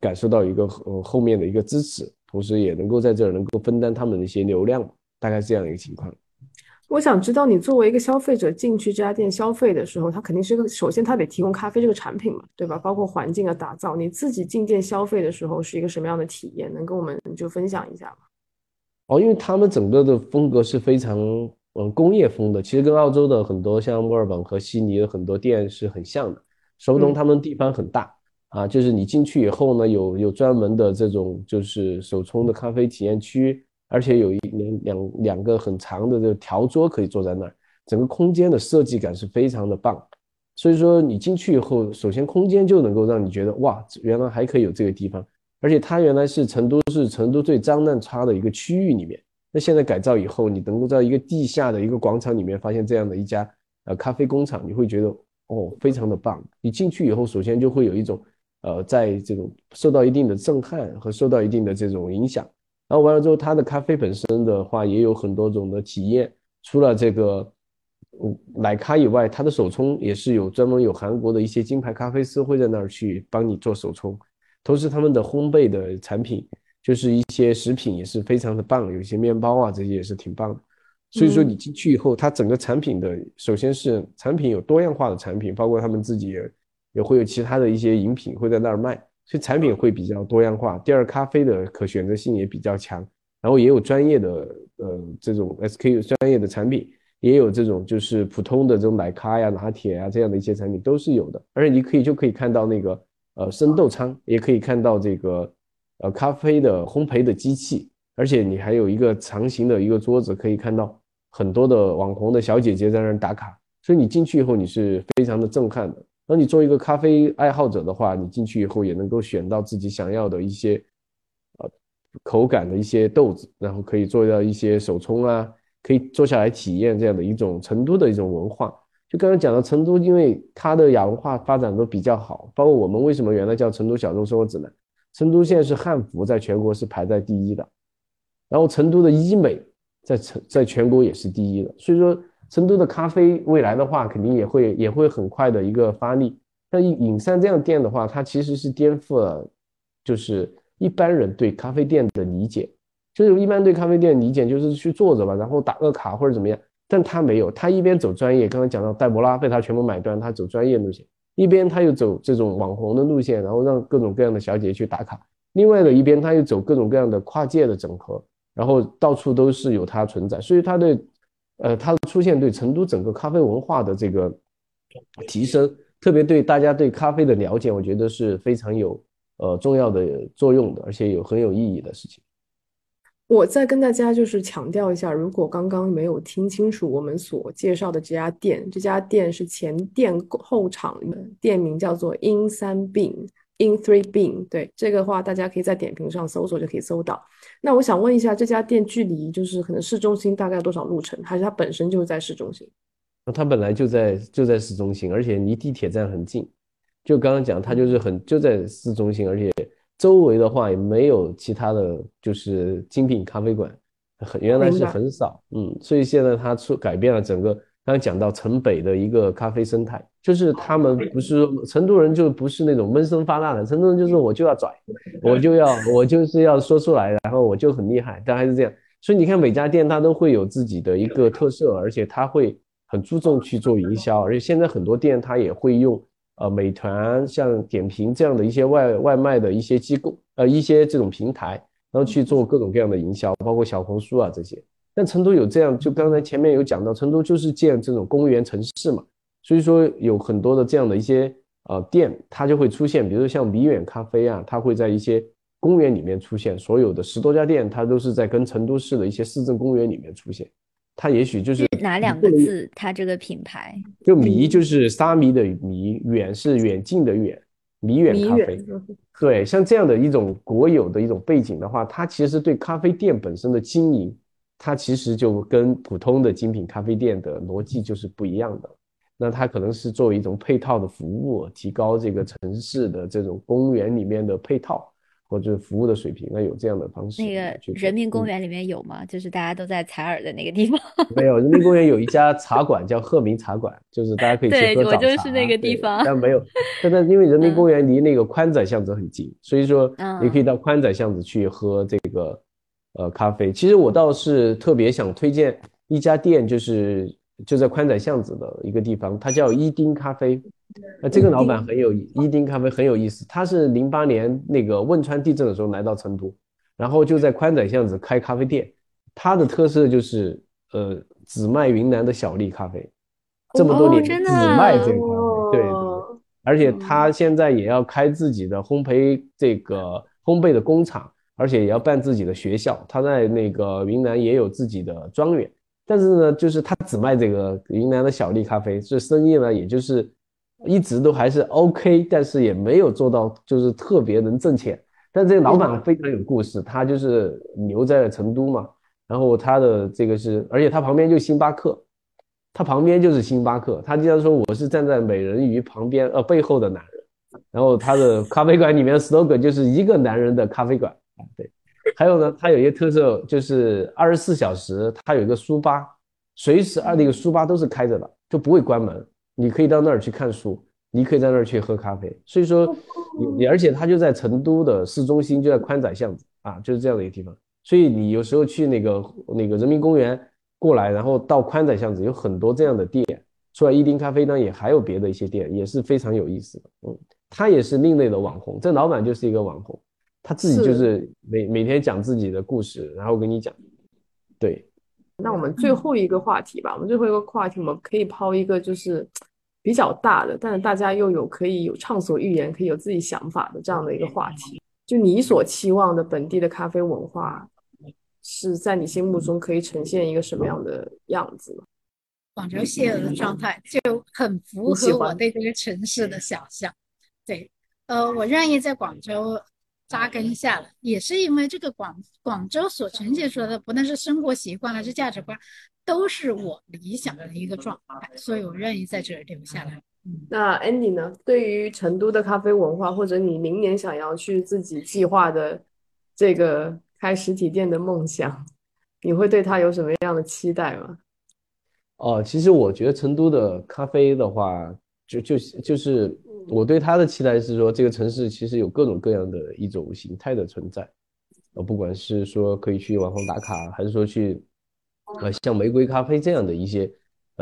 感受到一个后面的一个支持，同时也能够在这儿能够分担他们的一些流量，大概是这样的一个情况。我想知道你作为一个消费者进去这家店消费的时候，他肯定是个，首先他得提供咖啡这个产品嘛，对吧？包括环境的打造，你自己进店消费的时候是一个什么样的体验，能跟我们就分享一下吗？因为他们整个的风格是非常工业风的，其实跟澳洲的很多像墨尔本和悉尼的很多店是很像的。说不通他们地方很大啊，就是你进去以后呢，有专门的这种就是手冲的咖啡体验区，而且有两个很长的这个条桌可以坐在那儿，整个空间的设计感是非常的棒。所以说你进去以后，首先空间就能够让你觉得哇，原来还可以有这个地方，而且它原来是成都最脏乱差的一个区域里面，那现在改造以后，你能够在一个地下的一个广场里面发现这样的一家咖啡工厂，你会觉得非常的棒。你进去以后，首先就会有一种在这种受到一定的震撼和受到一定的这种影响。然后完了之后，它的咖啡本身的话也有很多种的体验，除了这个奶咖以外，它的手冲也是有专门有韩国的一些金牌咖啡师会在那儿去帮你做手冲，同时他们的烘焙的产品就是一些食品也是非常的棒，有些面包啊这些也是挺棒的。所以说你进去以后，它整个产品的，首先是产品有多样化的产品，包括他们自己也会有其他的一些饮品会在那儿卖，所以产品会比较多样化。第二，咖啡的可选择性也比较强，然后也有专业的这种 SKU 专业的产品，也有这种就是普通的这种奶咖呀、拿铁啊这样的一些产品都是有的。而且你就可以看到那个生豆仓，也可以看到这个咖啡的烘焙的机器，而且你还有一个长形的一个桌子，可以看到很多的网红的小姐姐在那打卡，所以你进去以后你是非常的震撼的。那你作为一个咖啡爱好者的话，你进去以后也能够选到自己想要的一些口感的一些豆子，然后可以做到一些手冲啊，可以坐下来体验这样的一种成都的一种文化。就刚才讲到成都，因为它的亚文化发展都比较好，包括我们为什么原来叫成都小众生活指南，成都现在是汉服在全国是排在第一的，然后成都的医美在全国也是第一的，所以说成都的咖啡未来的话肯定也会很快的一个发力。但影山这样店的话，它其实是颠覆了就是一般人对咖啡店的理解，就是一般对咖啡店理解就是去坐着吧，然后打个卡或者怎么样，但他没有，他一边走专业，刚刚讲到戴博拉被他全部买断，他走专业路线，一边他又走这种网红的路线，然后让各种各样的小姐去打卡，另外的一边他又走各种各样的跨界的整合，然后到处都是有他存在。所以他对他的出现对成都整个咖啡文化的这个提升，特别对大家对咖啡的了解，我觉得是非常有重要的作用的，而且有很有意义的事情。我再跟大家就是强调一下，如果刚刚没有听清楚我们所介绍的这家店是前店后厂，店名叫做 In3Bean， 对，这个话大家可以在点评上搜索就可以搜到。那我想问一下，这家店距离就是可能市中心大概多少路程，还是它本身就是在市中心？它本来就在市中心，而且离地铁站很近，就刚刚讲它就是就在市中心，而且周围的话也没有其他的就是精品咖啡馆，原来是很少，所以现在它改变了整个刚刚讲到城北的一个咖啡生态，就是他们不是成都人，就不是那种闷声发大的，成都人就是我就要拽，我就是要说出来，然后我就很厉害，但还是这样。所以你看每家店它都会有自己的一个特色，而且它会很注重去做营销，而且现在很多店它也会用美团像点评这样的一些外卖的一些机构一些这种平台，然后去做各种各样的营销，包括小红书啊这些。但成都有这样，就刚才前面有讲到，成都就是建这种公园城市嘛，所以说有很多的这样的一些店，它就会出现，比如说像米远咖啡啊，它会在一些公园里面出现，所有的10多家店它都是在跟成都市的一些市政公园里面出现。它也许就是哪两个字？它这个品牌就米，就是沙米的米，远是远近的远，米远咖啡。对，像这样的一种国有的一种背景的话，它其实对咖啡店本身的经营，它其实就跟普通的精品咖啡店的逻辑就是不一样的。那它可能是作为一种配套的服务，提高这个城市的这种公园里面的配套或者服务的水平，那有这样的方式。那个人民公园里面有吗？就是大家都在采耳的那个地方。没有，人民公园有一家茶馆叫鹤鸣茶馆，就是大家可以去喝早茶。对，我就是那个地方。但没有，但因为人民公园离那个宽窄巷子很近，所以说你可以到宽窄巷子去喝这个咖啡。其实我倒是特别想推荐一家店，就是就在宽窄巷子的一个地方，它叫伊丁咖啡。这个老板很有意思，伊丁咖啡很有意思，他是08年那个汶川地震的时候来到成都，然后就在宽窄巷子开咖啡店。他的特色就是只卖云南的小粒咖啡，这么多年只卖这个咖啡。对，而且他现在也要开自己的烘焙的工厂，而且也要办自己的学校，他在那个云南也有自己的庄园。但是呢，就是他只卖这个云南的小粒咖啡，所以生意呢也就是一直都还是 OK， 但是也没有做到就是特别能挣钱。但这个老板非常有故事，他就是留在了成都嘛，然后他的这个是，而且他旁边就是星巴克，他经常说我是站在美人鱼旁边背后的男人。然后他的咖啡馆里面的 slogan 就是一个男人的咖啡馆。对，还有呢，他有一些特色就是24小时，他有一个书吧，随时那个书吧都是开着的，就不会关门。你可以到那儿去看书，你可以在那儿去喝咖啡，所以说而且它就在成都的市中心，就在宽窄巷子啊，就是这样的一个地方。所以你有时候去那个人民公园过来，然后到宽窄巷子有很多这样的店。除了伊丁咖啡呢，也还有别的一些店，也是非常有意思的。他也是另类的网红，这老板就是一个网红，他自己就是每天讲自己的故事，然后跟你讲。对，那我们最后一个话题吧，我们可以抛一个就是比较大的，但是大家又可以有畅所欲言，可以有自己想法的这样的一个话题。就你所期望的本地的咖啡文化是在你心目中可以呈现一个什么样的样子？广州西尔的状态就很符合我对这个城市的想象。对，我愿意在广州扎根下来，也是因为这个广州所呈现出来的，不论是生活习惯还是价值观，都是我理想的一个状态，所以我愿意在这里留下来。那 Andy 呢，对于成都的咖啡文化，或者你明年想要去自己计划的这个开实体店的梦想，你会对它有什么样的期待吗？其实我觉得成都的咖啡的话，就是我对它的期待是说，这个城市其实有各种各样的一种形态的存在，不管是说可以去网红打卡，还是说去像玫瑰咖啡这样的一些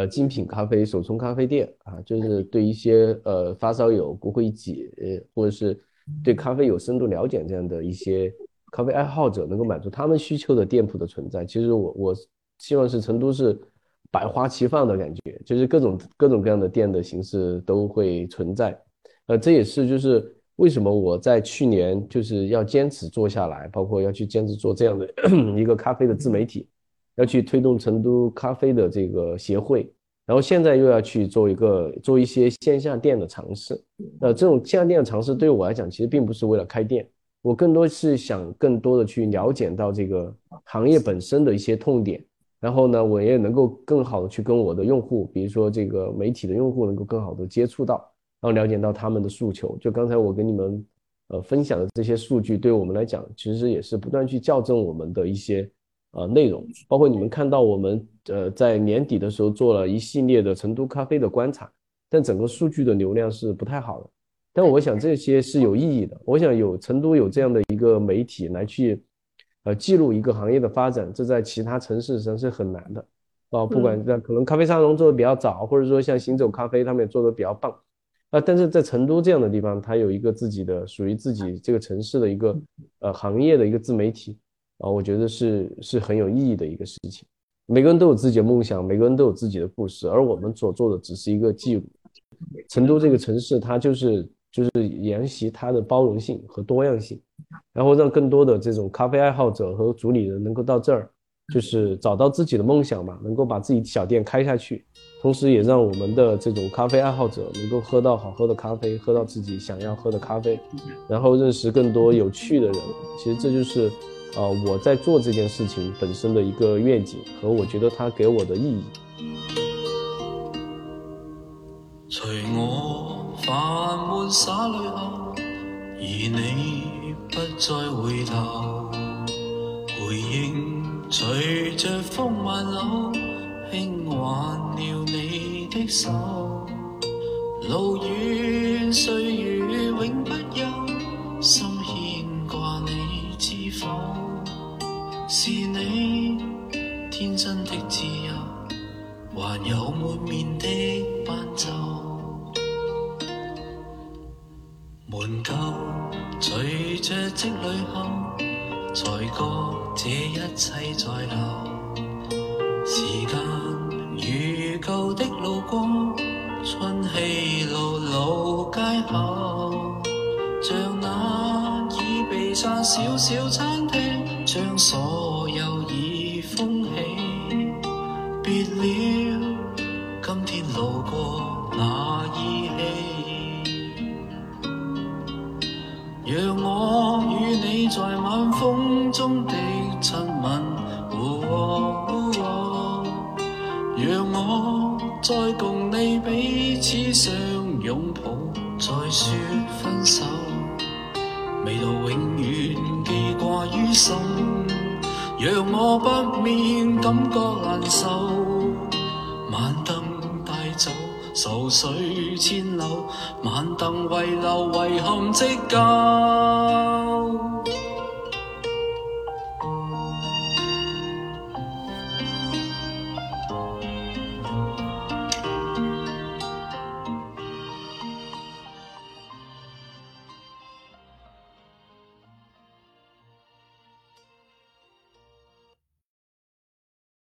精品咖啡手冲咖啡店啊，就是对一些发烧友、骨灰级或者是对咖啡有深度了解这样的一些咖啡爱好者，能够满足他们需求的店铺的存在。其实我希望是成都是百花齐放的感觉，就是各种各样的店的形式都会存在。这也是就是为什么我在去年就是要坚持做下来，包括要去坚持做这样的一个咖啡的自媒体，要去推动成都咖啡的这个协会，然后现在又要去做一些线下店的尝试。这种线下店的尝试对我来讲其实并不是为了开店，我更多是想更多的去了解到这个行业本身的一些痛点，然后呢我也能够更好的去跟我的用户，比如说这个媒体的用户能够更好的接触到，然后了解到他们的诉求。就刚才我跟你们分享的这些数据，对我们来讲其实也是不断去校正我们的一些内容，包括你们看到我们在年底的时候做了一系列的成都咖啡的观察，但整个数据的流量是不太好的，但我想这些是有意义的。我想成都有这样的一个媒体来去记录一个行业的发展，这在其他城市上是很难的不管可能咖啡沙龙做的比较早，或者说像行走咖啡他们也做的比较棒但是在成都这样的地方，它有一个自己的属于自己这个城市的一个行业的一个自媒体我觉得是很有意义的一个事情。每个人都有自己的梦想，每个人都有自己的故事，而我们所做的只是一个记录。成都这个城市它就是沿袭它的包容性和多样性，然后让更多的这种咖啡爱好者和主理人能够到这儿，就是找到自己的梦想嘛，能够把自己小店开下去，同时也让我们的这种咖啡爱好者能够喝到好喝的咖啡，喝到自己想要喝的咖啡，然后认识更多有趣的人。其实这就是我在做这件事情本身的一个愿景和我觉得它给我的意义。随我繁满洒泪后，而你不再回头，回应随着风漫流，轻挽了你的手，路远岁月永不休，心牵挂你知否，是你天真的自由，还有满面的斑皱，门旧随着积累后，才觉这一切在流，时间如旧的路过，春熙路老街口，像那已被散小小餐厅，将所有已封起，别了今天路过那依稀，让我与你在晚风中的亲吻，让我再共你彼此相拥抱，再说分手，味道永遠記掛於心，讓我不免感覺難受。晚燈帶走愁緒千縷，晚燈遺留遺憾積舊。